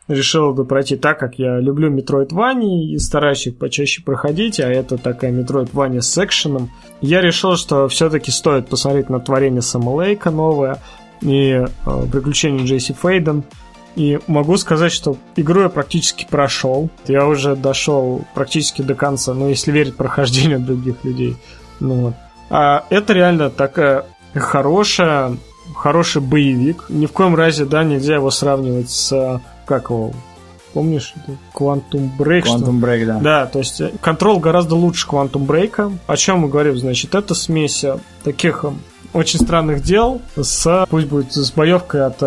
решил бы пройти, так как я люблю Metroidvania и стараюсь их почаще проходить, а это такая Metroidvania с экшеном. Я решил, что все-таки стоит посмотреть на творение Сэма Лейка новое и э, приключения Джесси Фейден. И могу сказать, что игру я практически прошел. Я уже дошел практически до конца, ну, если верить прохождению других людей. Ну, вот. А это реально такая хорошая, хороший боевик. Ни в коем разе, да, нельзя его сравнивать с... Как его? Помнишь? Quantum Break. Quantum Break, да. Да, то есть Control гораздо лучше Quantum Break. О чем мы говорим? Значит, это смесь таких... очень странных дел с, пусть будет, с боевкой от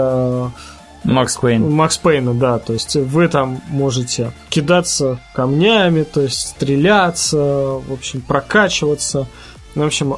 Макс Пейна. Макс Пейна, да, то есть вы там можете кидаться камнями, то есть стреляться, в общем, прокачиваться. В общем,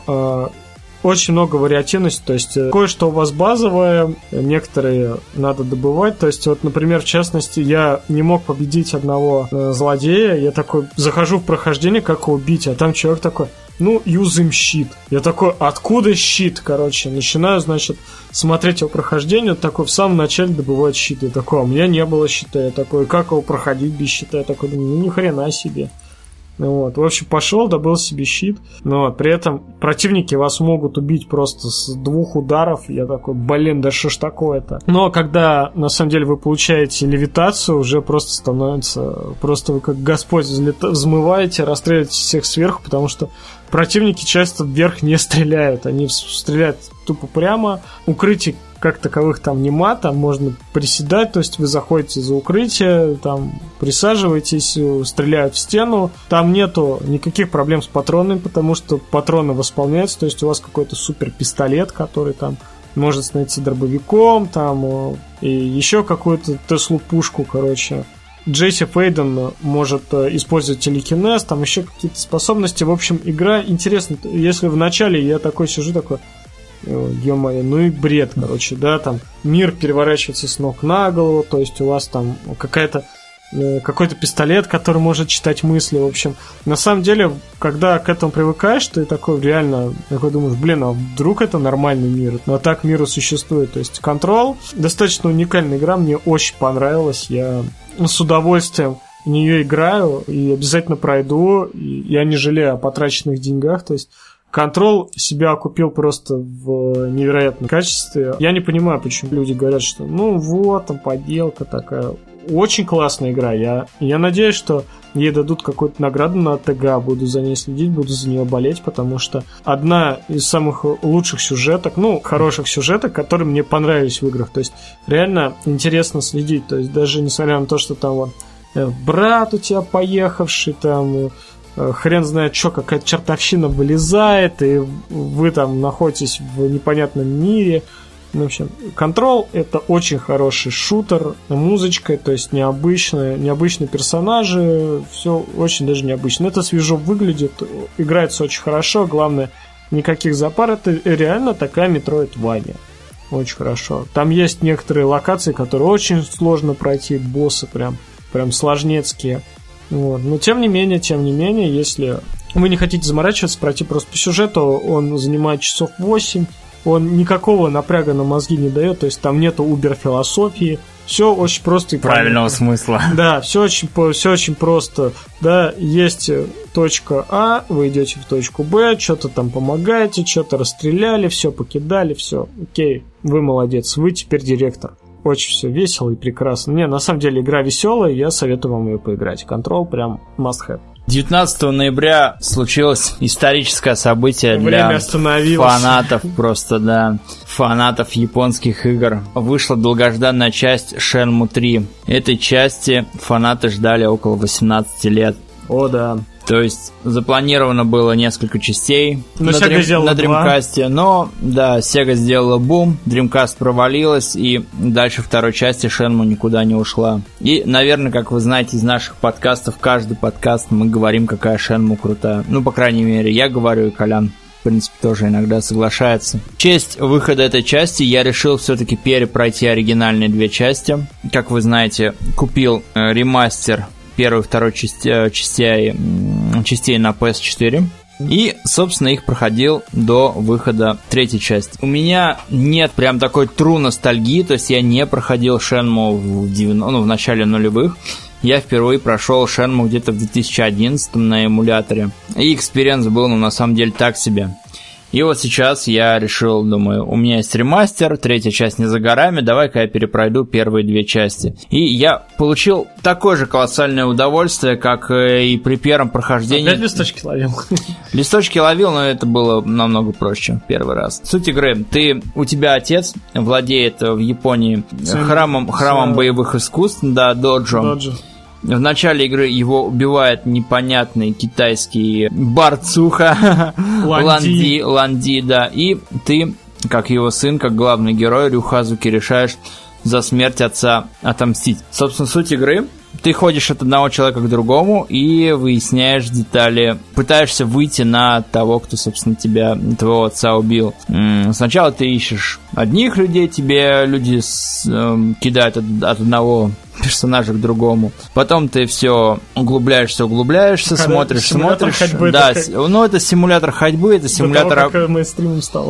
очень много вариативности, то есть кое-что у вас базовое, некоторые надо добывать, то есть вот, например, в частности, я не мог победить одного злодея, я такой захожу в прохождение, как его убить, а там человек такой: ну, юзаем щит. Я такой: откуда щит? Короче, начинаю, значит, смотреть его прохождение, такой в самом начале добывает щит. Я такой: а у меня не было щита. Я такой: как его проходить без щита? Я такой: ну, ни хрена себе. Вот, в общем, пошел, добыл себе щит. Но при этом противники вас могут убить просто с двух ударов. Я такой: блин, да что ж такое-то. Но когда, на самом деле, вы получаете левитацию, уже просто становится... Просто вы как Господь взлета... взмываете, расстреливаете всех сверху, потому что противники часто вверх не стреляют. Они стреляют тупо прямо. Укрытий как таковых там нема, там можно приседать, то есть вы заходите за укрытие, там присаживаетесь, стреляют в стену, там нету никаких проблем с патронами, потому что патроны восполняются, то есть у вас какой-то супер пистолет, который там может становиться дробовиком, там и еще какую-то Теслу-пушку, короче. Джесси Фейден может использовать телекинез, там еще какие-то способности, в общем, игра интересна. Если в начале я такой сижу, такой: ё-моё, ну и бред, короче, да, там мир переворачивается с ног на голову, то есть у вас там какая-то, какой-то пистолет, который может читать мысли, в общем. На самом деле, когда к этому привыкаешь, ты такой реально, такой думаешь: блин, а вдруг это нормальный мир? Но так миру существует, то есть Control достаточно уникальная игра, мне очень понравилась, я с удовольствием в нее играю и обязательно пройду, и я не жалею о потраченных деньгах, то есть Control себя окупил просто в невероятном качестве. Я не понимаю, почему люди говорят, что ну вот, там поделка такая. Очень классная игра. Я, я надеюсь, что ей дадут какую-то награду на ТГ. Буду за ней следить, буду за нее болеть, потому что одна из самых лучших сюжеток, ну, хороших сюжеток, которые мне понравились в играх. То есть реально интересно следить. То есть даже несмотря на то, что там вот брат у тебя поехавший, там... хрен знает что, какая-то чертовщина вылезает, и вы там находитесь в непонятном мире. В общем, Control — это очень хороший шутер, музычка, то есть необычные, необычные персонажи, все очень даже необычно. Это свежо выглядит, играется очень хорошо, главное, никаких запар, это реально такая Metroidvania. Очень хорошо. Там есть некоторые локации, которые очень сложно пройти, боссы прям, прям сложнецкие. Вот. Но тем не менее, тем не менее, если вы не хотите заморачиваться, пройти просто по сюжету, он занимает часов восемь, он никакого напряга на мозги не дает, то есть там нету убер-философии, все очень просто и правильного понятно. Смысла. Да, все очень, все очень просто. Да, есть точка А, вы идете в точку Б, что-то там помогаете, что-то расстреляли, все покидали, все. Окей, вы молодец, вы теперь директор. Очень все весело и прекрасно. Не, на самом деле игра веселая, я советую вам ее поиграть. Control прям must have. девятнадцатого ноября случилось историческое событие для фанатов, просто, да, фанатов японских игр. Вышла долгожданная часть Шенму три. Этой части фанаты ждали около восемнадцати лет. О, да. То есть запланировано было несколько частей на, дрим, на Dreamcast, но да, Sega сделала бум, Dreamcast провалилась, и дальше второй части Shenmue никуда не ушла. И, наверное, как вы знаете из наших подкастов, каждый подкаст мы говорим, какая Shenmue крутая. Ну, по крайней мере, я говорю, и Колян, в принципе, тоже иногда соглашается. В честь выхода этой части я решил все-таки перепройти оригинальные две части. Как вы знаете, купил э, ремастер первой и второй части, частей, частей на пи эс четыре. И, собственно, их проходил до выхода третьей части. У меня нет прям такой true ностальгии, то есть я не проходил Shenmue в, девяностых, ну, в начале нулевых. Я впервые прошел Shenmue где-то в две тысячи одиннадцатом на эмуляторе. И экспириенс был, ну, на самом деле, так себе. И вот сейчас я решил, думаю, у меня есть ремастер, третья часть не за горами, давай-ка я перепройду первые две части. И я получил такое же колоссальное удовольствие, как и при первом прохождении. Опять листочки ловил. Листочки ловил, но это было намного проще первый раз. Суть игры, ты, у тебя отец владеет в Японии храмом, храмом боевых искусств, да, доджо. Доджо. В начале игры его убивает непонятный китайский барцуха Ланди. Ланди, да. И ты, как его сын, как главный герой Рюхазуки, решаешь за смерть отца отомстить. Собственно, суть игры. Ты ходишь от одного человека к другому и выясняешь детали. Пытаешься выйти на того, кто, собственно, тебя, твоего отца убил. Сначала ты ищешь одних людей, тебе люди с, э, кидают от, от одного персонажа к другому. Потом ты все углубляешься, углубляешься, когда смотришь, смотришь. Ходьбы, да, с... как... ну это симулятор ходьбы, это симулятор. Того,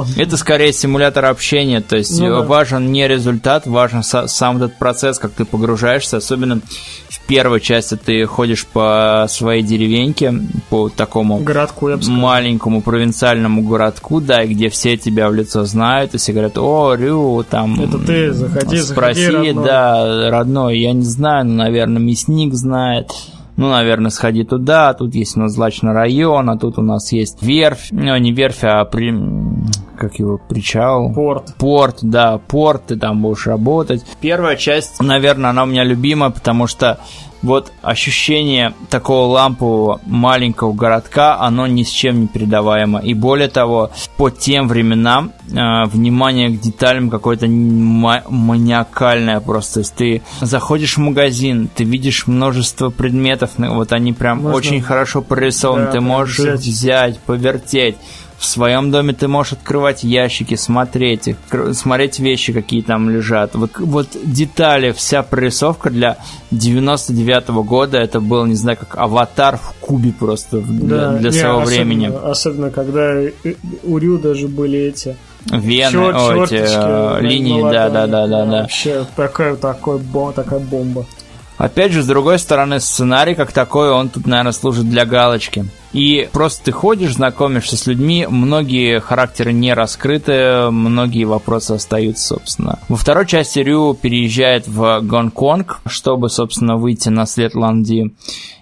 об... Это скорее симулятор общения, то есть ну, важен да. не результат, важен со- сам этот процесс, как ты погружаешься, особенно. В первой части ты ходишь по своей деревеньке, по такому городку, я бы сказал, маленькому провинциальному городку, да, где все тебя в лицо знают, и все говорят, о, Рю, там... Это ты, заходи, спроси, заходи, родной. Да, родной, я не знаю, но, наверное, мясник знает... Ну, наверное, сходи туда, тут есть у нас злачный район, а тут у нас есть верфь, ну, не верфь, а при... как его, причал? Порт. Порт, да, порт, ты там будешь работать. Первая часть, наверное, она у меня любимая, потому что вот ощущение такого лампового маленького городка, оно ни с чем не передаваемо. И более того, по тем временам э, внимание к деталям какое-то ма- маниакальное просто. То есть ты заходишь в магазин, ты видишь множество предметов, вот они прям можно... очень хорошо прорисованы, да, ты можешь взять. взять, повертеть. В своем доме ты можешь открывать ящики, смотреть их, смотреть вещи, какие там лежат. Вот, вот детали, вся прорисовка для девяносто девятого года, это был, не знаю, как аватар в кубе просто для, да, для своего не, особенно, времени. Особенно, когда у Рю даже были эти... Вены, Чер- о, эти э, линии, да-да-да. Вообще такая, такой, такая бомба. Опять же, с другой стороны, сценарий как такой, он тут, наверное, служит для галочки. И просто ты ходишь, знакомишься с людьми, многие характеры не раскрыты, многие вопросы остаются, собственно. Во второй части Рю переезжает в Гонконг, чтобы, собственно, выйти на след Ланди.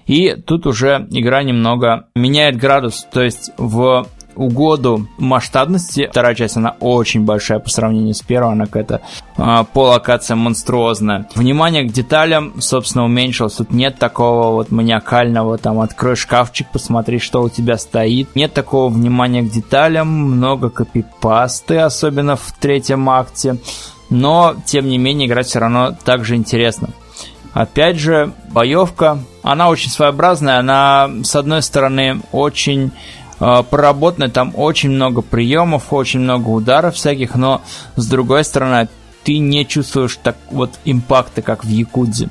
И тут уже игра немного меняет градус, то есть в... угоду масштабности. Вторая часть, она очень большая по сравнению с первой, она какая-то э, по локациям монструозная. Внимание к деталям, собственно, уменьшилось. Тут нет такого вот маниакального, там, открой шкафчик, посмотри, что у тебя стоит. Нет такого внимания к деталям, много копипасты, особенно в третьем акте. Но, тем не менее, играть все равно так же интересно. Опять же, боевка, она очень своеобразная, она, с одной стороны, очень э, проработанная, там очень много приемов, очень много ударов всяких, но, с другой стороны, ты не чувствуешь так вот импакта, как в Якудзе.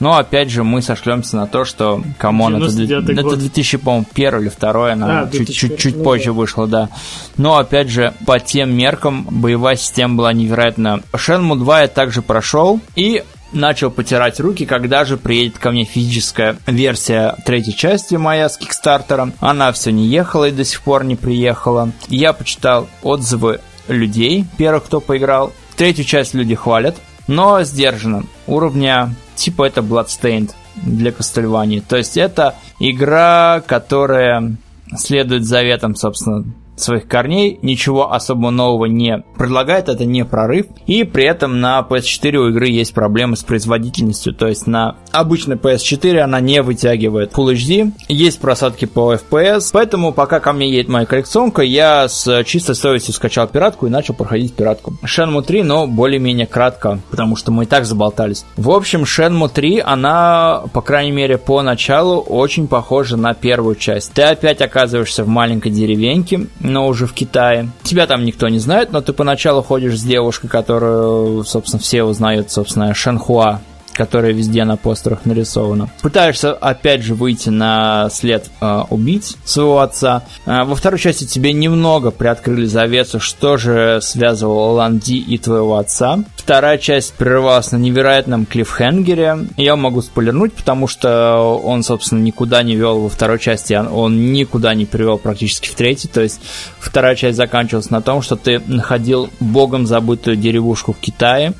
Но, опять же, мы сошлемся на то, что, камон, это, это две тысячи первый или второй, она а, чуть-чуть ну, позже да. вышла, да. Но, опять же, по тем меркам, боевая система была невероятна. Shenmue два я также прошел, и... начал потирать руки, когда же приедет ко мне физическая версия третьей части моя с Кикстартера. Она все не ехала и до сих пор не приехала. Я почитал отзывы людей, первых, кто поиграл. Третью часть люди хвалят, но сдержанно. Уровня типа это Bloodstained для Castlevania. То есть это игра, которая следует заветам, собственно, своих корней, ничего особо нового не предлагает, это не прорыв. И при этом на пи эс четыре у игры есть проблемы с производительностью, то есть на обычной пи эс четыре она не вытягивает Full эйч ди, есть просадки по эф пи эс, поэтому пока ко мне едет моя коллекционка, я с чистой совестью скачал пиратку и начал проходить пиратку. Shenmue три, но более-менее кратко, потому что мы и так заболтались. В общем, Shenmue три, она, по крайней мере, поначалу очень похожа на первую часть. Ты опять оказываешься в маленькой деревеньке, но уже в Китае. Тебя там никто не знает, но ты поначалу ходишь с девушкой, которую, собственно, все узнают, собственно, Шэньхуа, которая везде на постерах нарисована. Пытаешься, опять же, выйти на след э, убийц своего отца. Э, во второй части тебе немного приоткрыли завесу, что же связывало Ланди и твоего отца. Вторая часть прервалась на невероятном клиффхенгере. Я могу спойлернуть, потому что он, собственно, никуда не вел во второй части, он никуда не привел практически в третьей. То есть вторая часть заканчивалась на том, что ты находил богом забытую деревушку в Китае,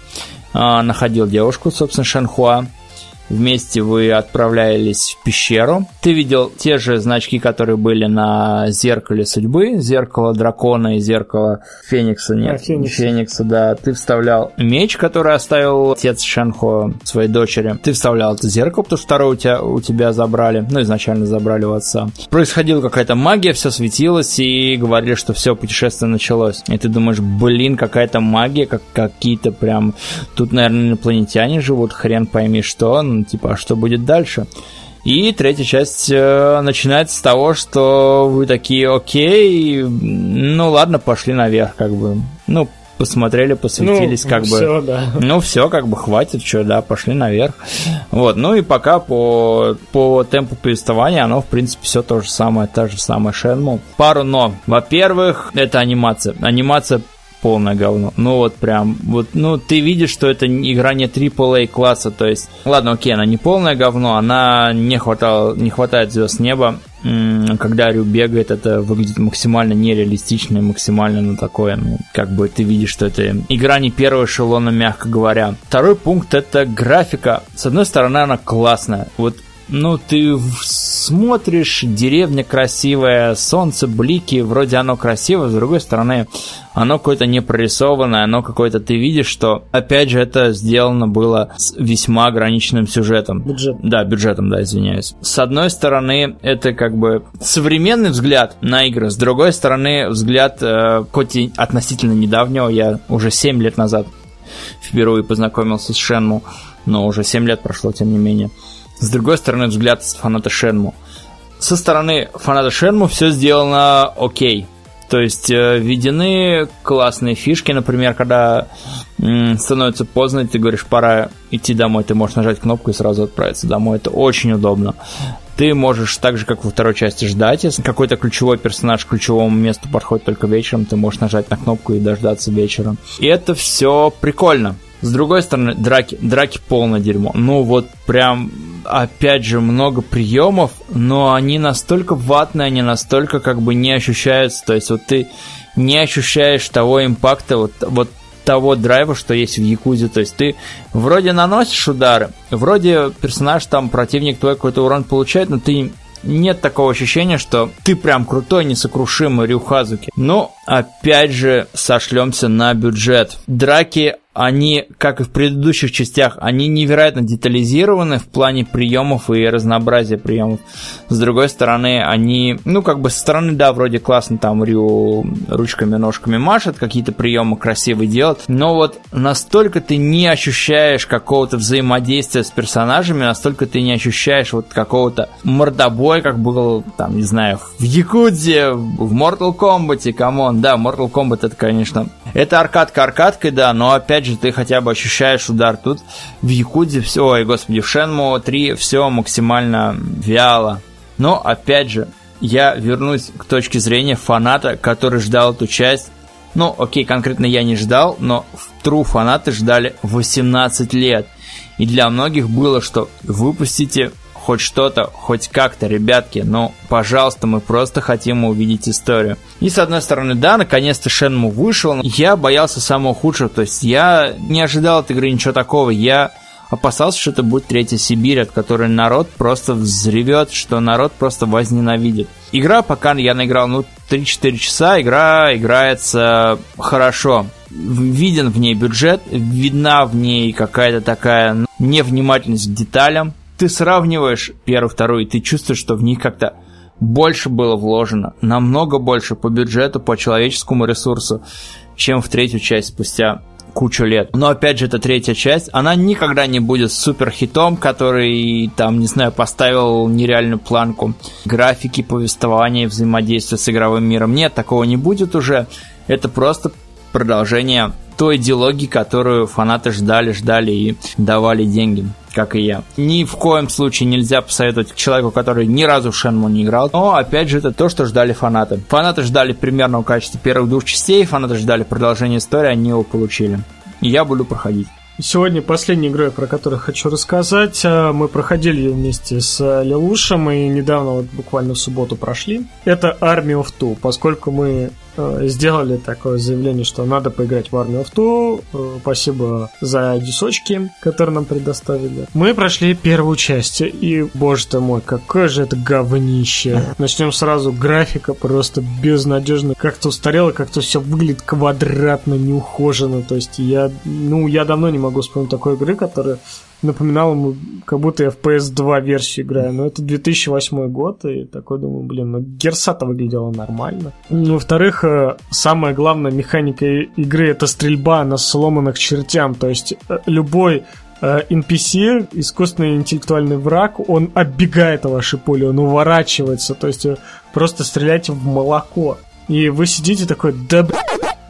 находил девушку, собственно, Шэньхуа. Вместе вы отправлялись в пещеру. Ты видел те же значки, которые были на зеркале судьбы, зеркало дракона и зеркало Феникса. Нет, а, Феникса. Феникса, да. Ты вставлял меч, который оставил отец Шэньхуа своей дочери. Ты вставлял это зеркало, потому что второе у тебя, у тебя забрали. Ну, изначально забрали у отца. Происходила какая-то магия, все светилось, и говорили, что все, путешествие началось. И ты думаешь, блин, какая-то магия, как, какие-то прям... Тут, наверное, инопланетяне живут, хрен пойми что, типа, а что будет дальше? И третья часть э, начинается с того, что вы такие, окей, ну ладно, пошли наверх, как бы, ну, посмотрели, посветились, ну, как все, бы, да. ну, все, как бы, хватит, что, да, пошли наверх, вот, ну, и пока по, по темпу повествования оно, в принципе, все то же самое, та же самая Shenmue. Пару но. Во-первых, это анимация, анимация полное говно. Ну вот прям, вот, ну ты видишь, что это игра не трипл эй класса, то есть, ладно, окей, она не полное говно, она не хватало, не хватает звезд неба. Когда Рю бегает, это выглядит максимально нереалистично и максимально, ну, такое, ну, как бы ты видишь, что это игра не первого эшелона, мягко говоря. Второй пункт — это графика. С одной стороны, она классная. Вот, ну, ты смотришь, деревня красивая, солнце, блики, вроде оно красиво, с другой стороны, оно какое-то не прорисованное, оно какое-то, ты видишь, что, опять же, это сделано было с весьма ограниченным сюжетом. Бюджет. Да, бюджетом, да, извиняюсь. С одной стороны, это как бы современный взгляд на игры, с другой стороны, взгляд, э, хоть и относительно недавнего, я уже семь лет назад впервые познакомился с Shenmue, но уже семь лет прошло, тем не менее. С другой стороны, взгляд фаната Shenmue. Со стороны фаната Shenmue все сделано окей. То есть введены классные фишки. Например, когда м- становится поздно, и ты говоришь, пора идти домой, ты можешь нажать кнопку и сразу отправиться домой. Это очень удобно. Ты можешь так же, как во второй части, ждать. Если какой-то ключевой персонаж к ключевому месту подходит только вечером, ты можешь нажать на кнопку и дождаться вечера. И это все прикольно. С другой стороны, драки, драки полное дерьмо. Ну вот прям, опять же, много приемов, но они настолько ватные, они настолько как бы не ощущаются. То есть вот ты не ощущаешь того импакта, вот, вот того драйва, что есть в Якузе. То есть ты вроде наносишь удары, вроде персонаж, там, противник твой какой-то урон получает, но ты нет такого ощущения, что ты прям крутой, несокрушимый Рюхазуки. Но, опять же, сошлемся на бюджет. Драки, они, как и в предыдущих частях, они невероятно детализированы в плане приемов и разнообразия приемов. С другой стороны, они, ну, как бы со стороны, да, вроде классно там Рю ручками, ножками машет, какие-то приемы красивые делает, но вот настолько ты не ощущаешь какого-то взаимодействия с персонажами, настолько ты не ощущаешь вот какого-то мордобоя, как был, там, не знаю, в Якудзе, в Mortal Kombat, камон, да, Mortal Kombat это, конечно, это аркадка аркадкой, да, но опять же, ты хотя бы ощущаешь удар. Тут в Якудзе все, ой, господи, в Шенму три все максимально вяло. Но, опять же, я вернусь к точке зрения фаната, который ждал эту часть. Ну, окей, конкретно я не ждал, но в True фанаты ждали восемнадцать лет. И для многих было, что выпустите хоть что-то, хоть как-то, ребятки, ну, пожалуйста, мы просто хотим увидеть историю. И, с одной стороны, да, наконец-то Шенму вышел. Я боялся самого худшего, то есть я не ожидал от игры ничего такого. Я опасался, что это будет Третья Сибирь, от которой народ просто взревет, что народ просто возненавидит. Игра, пока я наиграл, ну, три-четыре часа, игра играется хорошо. Виден в ней бюджет, видна в ней какая-то такая невнимательность к деталям. Ты сравниваешь первую, вторую, и ты чувствуешь, что в них как-то больше было вложено, намного больше по бюджету, по человеческому ресурсу, чем в третью часть спустя кучу лет. Но опять же, это третья часть, она никогда не будет суперхитом, который, там, не знаю, поставил нереальную планку графики, повествования, взаимодействия с игровым миром. Нет, такого не будет уже. Это просто продолжение той идеологии, которую фанаты ждали, ждали и давали деньги, как и я. Ни в коем случае нельзя посоветовать человеку, который ни разу в Шенму не играл. Но, опять же, это то, что ждали фанаты. Фанаты ждали примерного качества первых двух частей, фанаты ждали продолжения истории, они его получили. И я буду проходить. Сегодня последняя игра, про которую хочу рассказать. Мы проходили ее вместе с Лелушем и недавно, вот буквально в субботу, прошли. Это Army of Two, поскольку мы сделали такое заявление, что надо поиграть в Army of Two. Спасибо за дисочки, которые нам предоставили. Мы прошли первую часть, и, боже ты мой, какое же это говнище. Начнем сразу. Графика просто безнадежно как-то устарела, как-то все выглядит квадратно, неухоженно. То есть я, ну, я давно не могу вспомнить такой игры, которая напоминало, как будто я в пи эс два версию играю, но это две тысячи восьмой год, и такой думаю, блин, ну герса-то выглядела нормально. Во-вторых, самая главная механика игры — это стрельба на сломанных чертям, то есть любой эн пи си, искусственный интеллектуальный враг, он оббегает ваше поле, он уворачивается, то есть просто стреляйте в молоко. И вы сидите такой, да б***,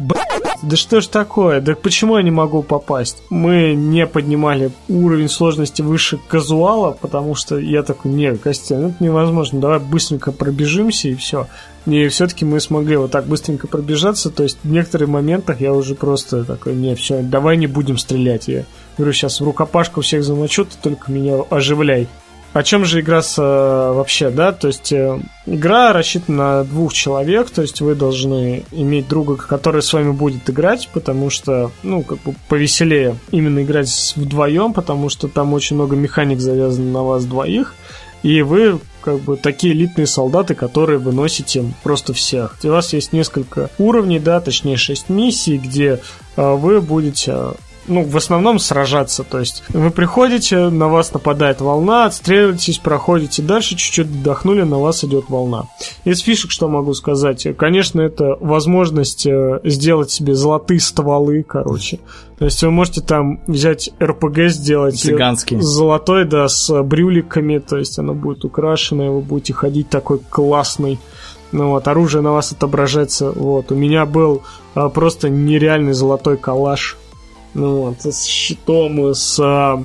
б***, да что ж такое, да почему я не могу попасть? Мы не поднимали уровень сложности выше казуала, потому что я такой, не, Костян, это невозможно, давай быстренько пробежимся и все. И все-таки мы смогли вот так быстренько пробежаться, то есть в некоторых моментах я уже просто такой, не, все, давай не будем стрелять. Я говорю, сейчас в рукопашку всех замочу, ты только меня оживляй. О чем же игра с, э, вообще, да? То есть э, игра рассчитана на двух человек, то есть вы должны иметь друга, который с вами будет играть, потому что, ну, как бы повеселее именно играть вдвоем, потому что там очень много механик завязано на вас двоих, и вы как бы такие элитные солдаты, которые выносите просто всех. И у вас есть несколько уровней, да, точнее шесть миссий, где э, вы будете... Э, ну, в основном сражаться, то есть вы приходите, на вас нападает волна, отстреливаетесь, проходите дальше, чуть-чуть вдохнули, на вас идет волна. Из фишек, что могу сказать, конечно, это возможность сделать себе золотые стволы, короче. То есть вы можете там взять эр пи джи, сделать цыганский, золотой, да, с брюликами, то есть оно будет украшено, и вы будете ходить такой классный. Ну вот, оружие на вас отображается. Вот, у меня был а, просто нереальный золотой калаш. Ну вот, с щитом, с а,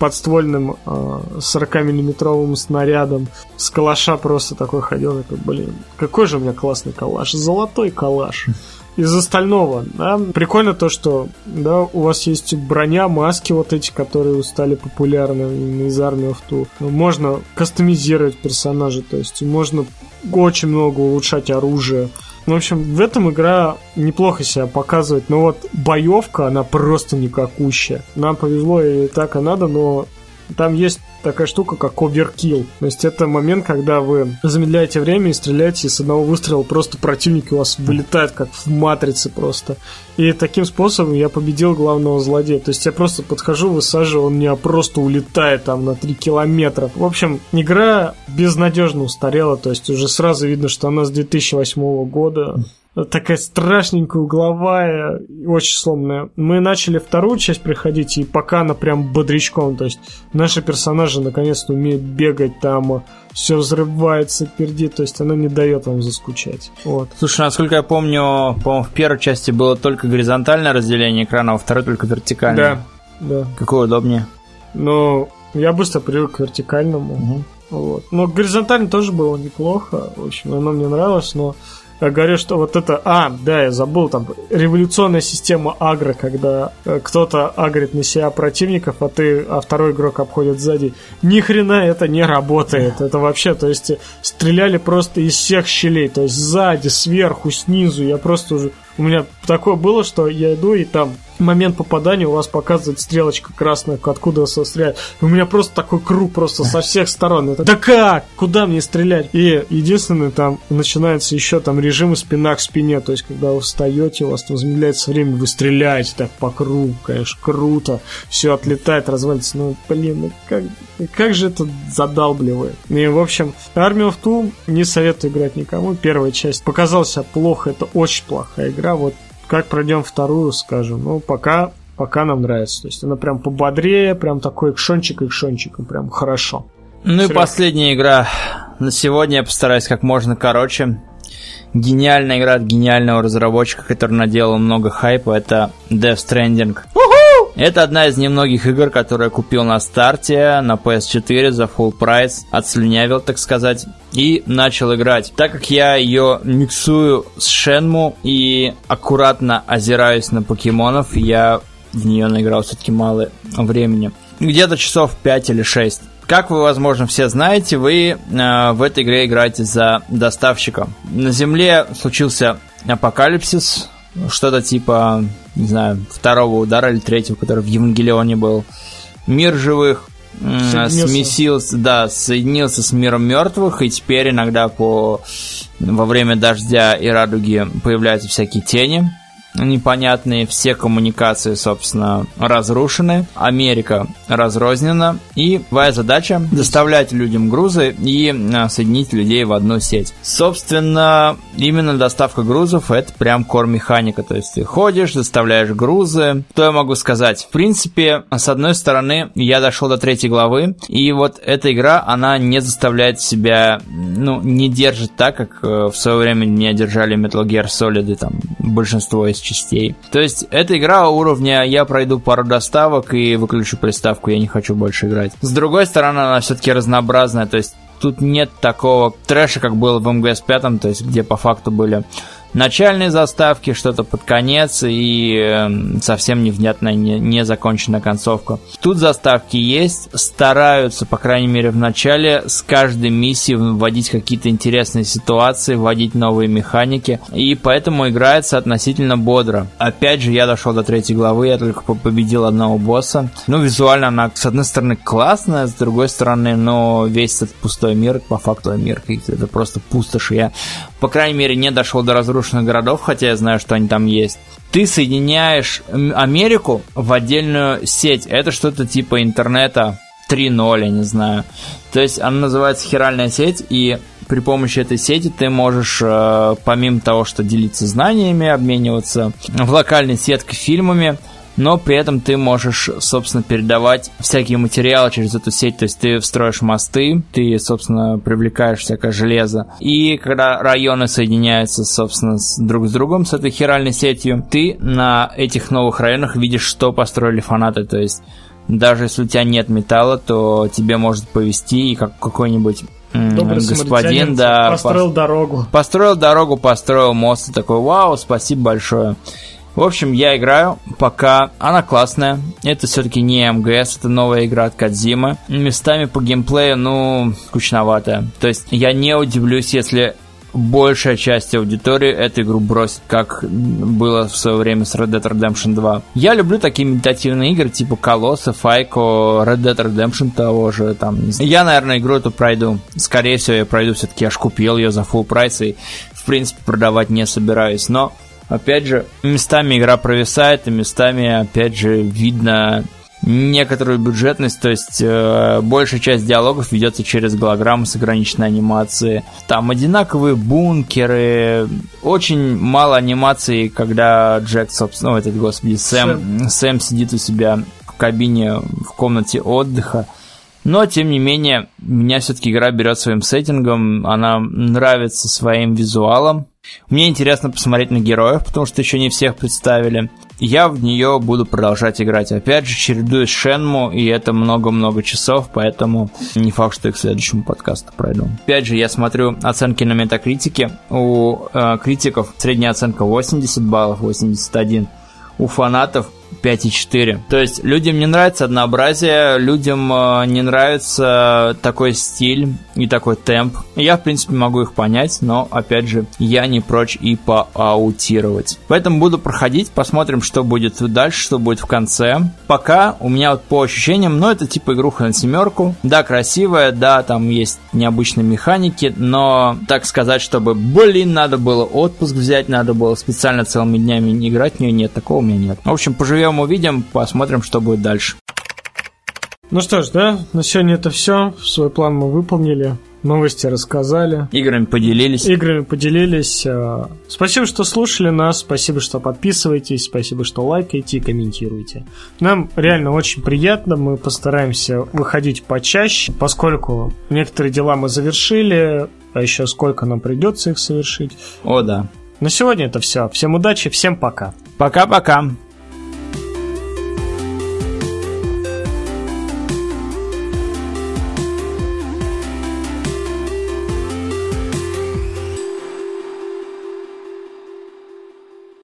подствольным а, сорокамиллиметровым снарядом. С калаша просто такой ходил, такой, блин, какой же у меня классный калаш, золотой калаш. Из остального, да, прикольно то, что, да, у вас есть броня, маски вот эти, которые стали популярны из Army of Two. Можно кастомизировать персонажа, то есть можно очень много улучшать оружие. В общем, в этом игра неплохо себя показывает, но вот боевка, она просто никакущая. Нам повезло, и так и надо, но там есть такая штука, как оверкилл. То есть это момент, когда вы замедляете время и стреляете, и с одного выстрела просто противники у вас вылетают, как в матрице просто. И таким способом я победил главного злодея. То есть я просто подхожу, высаживаю, он меня просто улетает там на три километра. В общем, игра безнадежно устарела. То есть уже сразу видно, что она с две тысячи восьмого года... Такая страшненькая, угловая, очень сломная. Мы начали вторую часть проходить, и пока она прям бодрячком. То есть наши персонажи наконец-то умеют бегать, там все взрывается, пердит. То есть она не дает вам заскучать. Вот. Слушай, насколько я помню, по-моему, в первой части было только горизонтальное разделение экрана, а во второй только вертикальное. Да, да. Какое удобнее? Ну, я быстро привык к вертикальному. Угу. Вот. Но горизонтально тоже было неплохо. В общем, оно мне нравилось, но... Я говорю, что вот это... А, да, я забыл, там революционная система агро, когда кто-то агрит на себя противников, а ты, а второй игрок обходит сзади. Ни хрена это не работает. Это вообще, то есть, стреляли просто из всех щелей. То есть, сзади, сверху, снизу. Я просто уже... У меня такое было, что я иду, и там момент попадания у вас показывает стрелочка красная, откуда вас стреляют. У меня просто такой круг просто со всех сторон. Это, да как? Куда мне стрелять? И единственное, там начинается еще там режимы спина к спине. То есть, когда вы встаете, у вас там замедляется время, вы стреляете так по кругу, конечно, круто. Все отлетает, развалится. Ну, блин, как, как же это задалбливает. И, в общем, Army of Two не советую играть никому. Первая часть показала себя плохо, это очень плохая игра. Вот как пройдем вторую, скажем. Ну, пока, пока нам нравится. То есть она прям пободрее, прям такой экшончик-экшончик, прям хорошо. Ну Серьезно. И последняя игра на сегодня. Я постараюсь как можно короче. Гениальная игра от гениального разработчика, который наделал много хайпа. Это Death Stranding. У-ху! Это одна из немногих игр, которую я купил на старте, на пи эс четыре за full прайс. Отслюнявил, так сказать. И начал играть. Так как я ее миксую с Шенму и аккуратно озираюсь на покемонов, я в нее наиграл все-таки мало времени. Где-то часов пять или шесть. Как вы, возможно, все знаете, вы э, в этой игре играете за доставщика. На Земле случился апокалипсис, что-то типа, не знаю, второго удара или третьего, который в Евангелионе был. Мир живых э, смесился, да, соединился с миром мертвых, и теперь иногда по, во время дождя и радуги появляются всякие тени непонятные, все коммуникации, собственно, разрушены, Америка разрознена, и твоя задача доставлять людям грузы и соединить людей в одну сеть. Собственно, именно доставка грузов — это прям кор-механика, то есть ты ходишь, доставляешь грузы. Что я могу сказать? В принципе, с одной стороны, я дошел до третьей главы, и вот эта игра, она не заставляет себя, ну, не держит так, как в свое время меня держали Metal Gear Solid и там большинство из частей. То есть, эта игра уровня я пройду пару доставок и выключу приставку, я не хочу больше играть. С другой стороны, она все-таки разнообразная, то есть, тут нет такого трэша, как было в эм джи эс пять, то есть, где по факту были начальные заставки, что-то под конец и совсем невнятная, незаконченная концовка. Тут заставки есть, стараются, по крайней мере, в начале с каждой миссии вводить какие-то интересные ситуации, вводить новые механики, и поэтому играется относительно бодро. Опять же, я дошел до третьей главы, я только победил одного босса. Ну, визуально она, с одной стороны, классная, с другой стороны, но весь этот пустой мир, по факту мир, это просто пустошь. Я, по крайней мере, не дошел до разрушения городов, хотя я знаю, что они там есть. Ты соединяешь Америку в отдельную сеть. Это что-то типа интернета три ноль, я не знаю. То есть она называется хиральная сеть, и при помощи этой сети ты можешь, помимо того, что делиться знаниями, обмениваться в локальной сетке фильмами, но при этом ты можешь, собственно, передавать всякие материалы через эту сеть, то есть ты строишь мосты, ты, собственно, привлекаешь всякое железо, и когда районы соединяются, собственно, с, друг с другом, с этой хиральной сетью, ты на этих новых районах видишь, что построили фанаты, то есть даже если у тебя нет металла, то тебе может повезти, и как какой-нибудь добрый господин, да, построил по- дорогу, построил дорогу, построил мост, и такой, вау, спасибо большое. В общем, я играю, пока она классная. Это все-таки не эм джи эс, это новая игра от Кодзимы. Местами по геймплею, ну, скучноватая. То есть я не удивлюсь, если большая часть аудитории эту игру бросит, как было в свое время с Red Dead Redemption два. Я люблю такие медитативные игры, типа Колосса, Файко, Red Dead Redemption того же. Там. Я, наверное, игру эту пройду. Скорее всего, я пройду все-таки. Я ж купил ее за фулл прайс и, в принципе, продавать не собираюсь. Но, опять же, местами игра провисает, и местами, опять же, видно некоторую бюджетность, то есть э, большая часть диалогов ведется через голограммы с ограниченной анимацией. Там одинаковые бункеры, очень мало анимации, когда Джек, собственно, ну, этот, господи, Сэм, Сэм сидит у себя в кабине, в комнате отдыха. Но, тем не менее, меня все-таки игра берет своим сеттингом, она нравится своим визуалом. Мне интересно посмотреть на героев, потому что еще не всех представили. Я в нее буду продолжать играть. Опять же, чередую с Шенму, и это много-много часов, поэтому не факт, что я к следующему подкасту пройду. Опять же, я смотрю оценки на метакритике. У э, критиков средняя оценка восемьдесят баллов, восемьдесят один. У фанатов пять и четыре. То есть людям не нравится однообразие, людям не нравится такой стиль и такой темп. Я, в принципе, могу их понять, но, опять же, я не прочь и поаутировать. Поэтому буду проходить, посмотрим, что будет дальше, что будет в конце. Пока у меня вот по ощущениям, ну, это типа игруха на семерку. Да, красивая, да, там есть необычные механики, но так сказать, чтобы, блин, надо было отпуск взять, надо было специально целыми днями не играть в нее, нет, такого у меня нет. В общем, поживем, увидим, посмотрим, что будет дальше. Ну что ж, да, на сегодня это все. Свой план мы выполнили, новости рассказали, играми поделились. Играми поделились. Спасибо, что слушали нас, спасибо, что подписываетесь, спасибо, что лайкаете и комментируете. Нам реально очень приятно, мы постараемся выходить почаще, поскольку некоторые дела мы завершили, а еще сколько нам придется их совершить. О да. На сегодня это все. Всем удачи, всем пока. Пока-пока.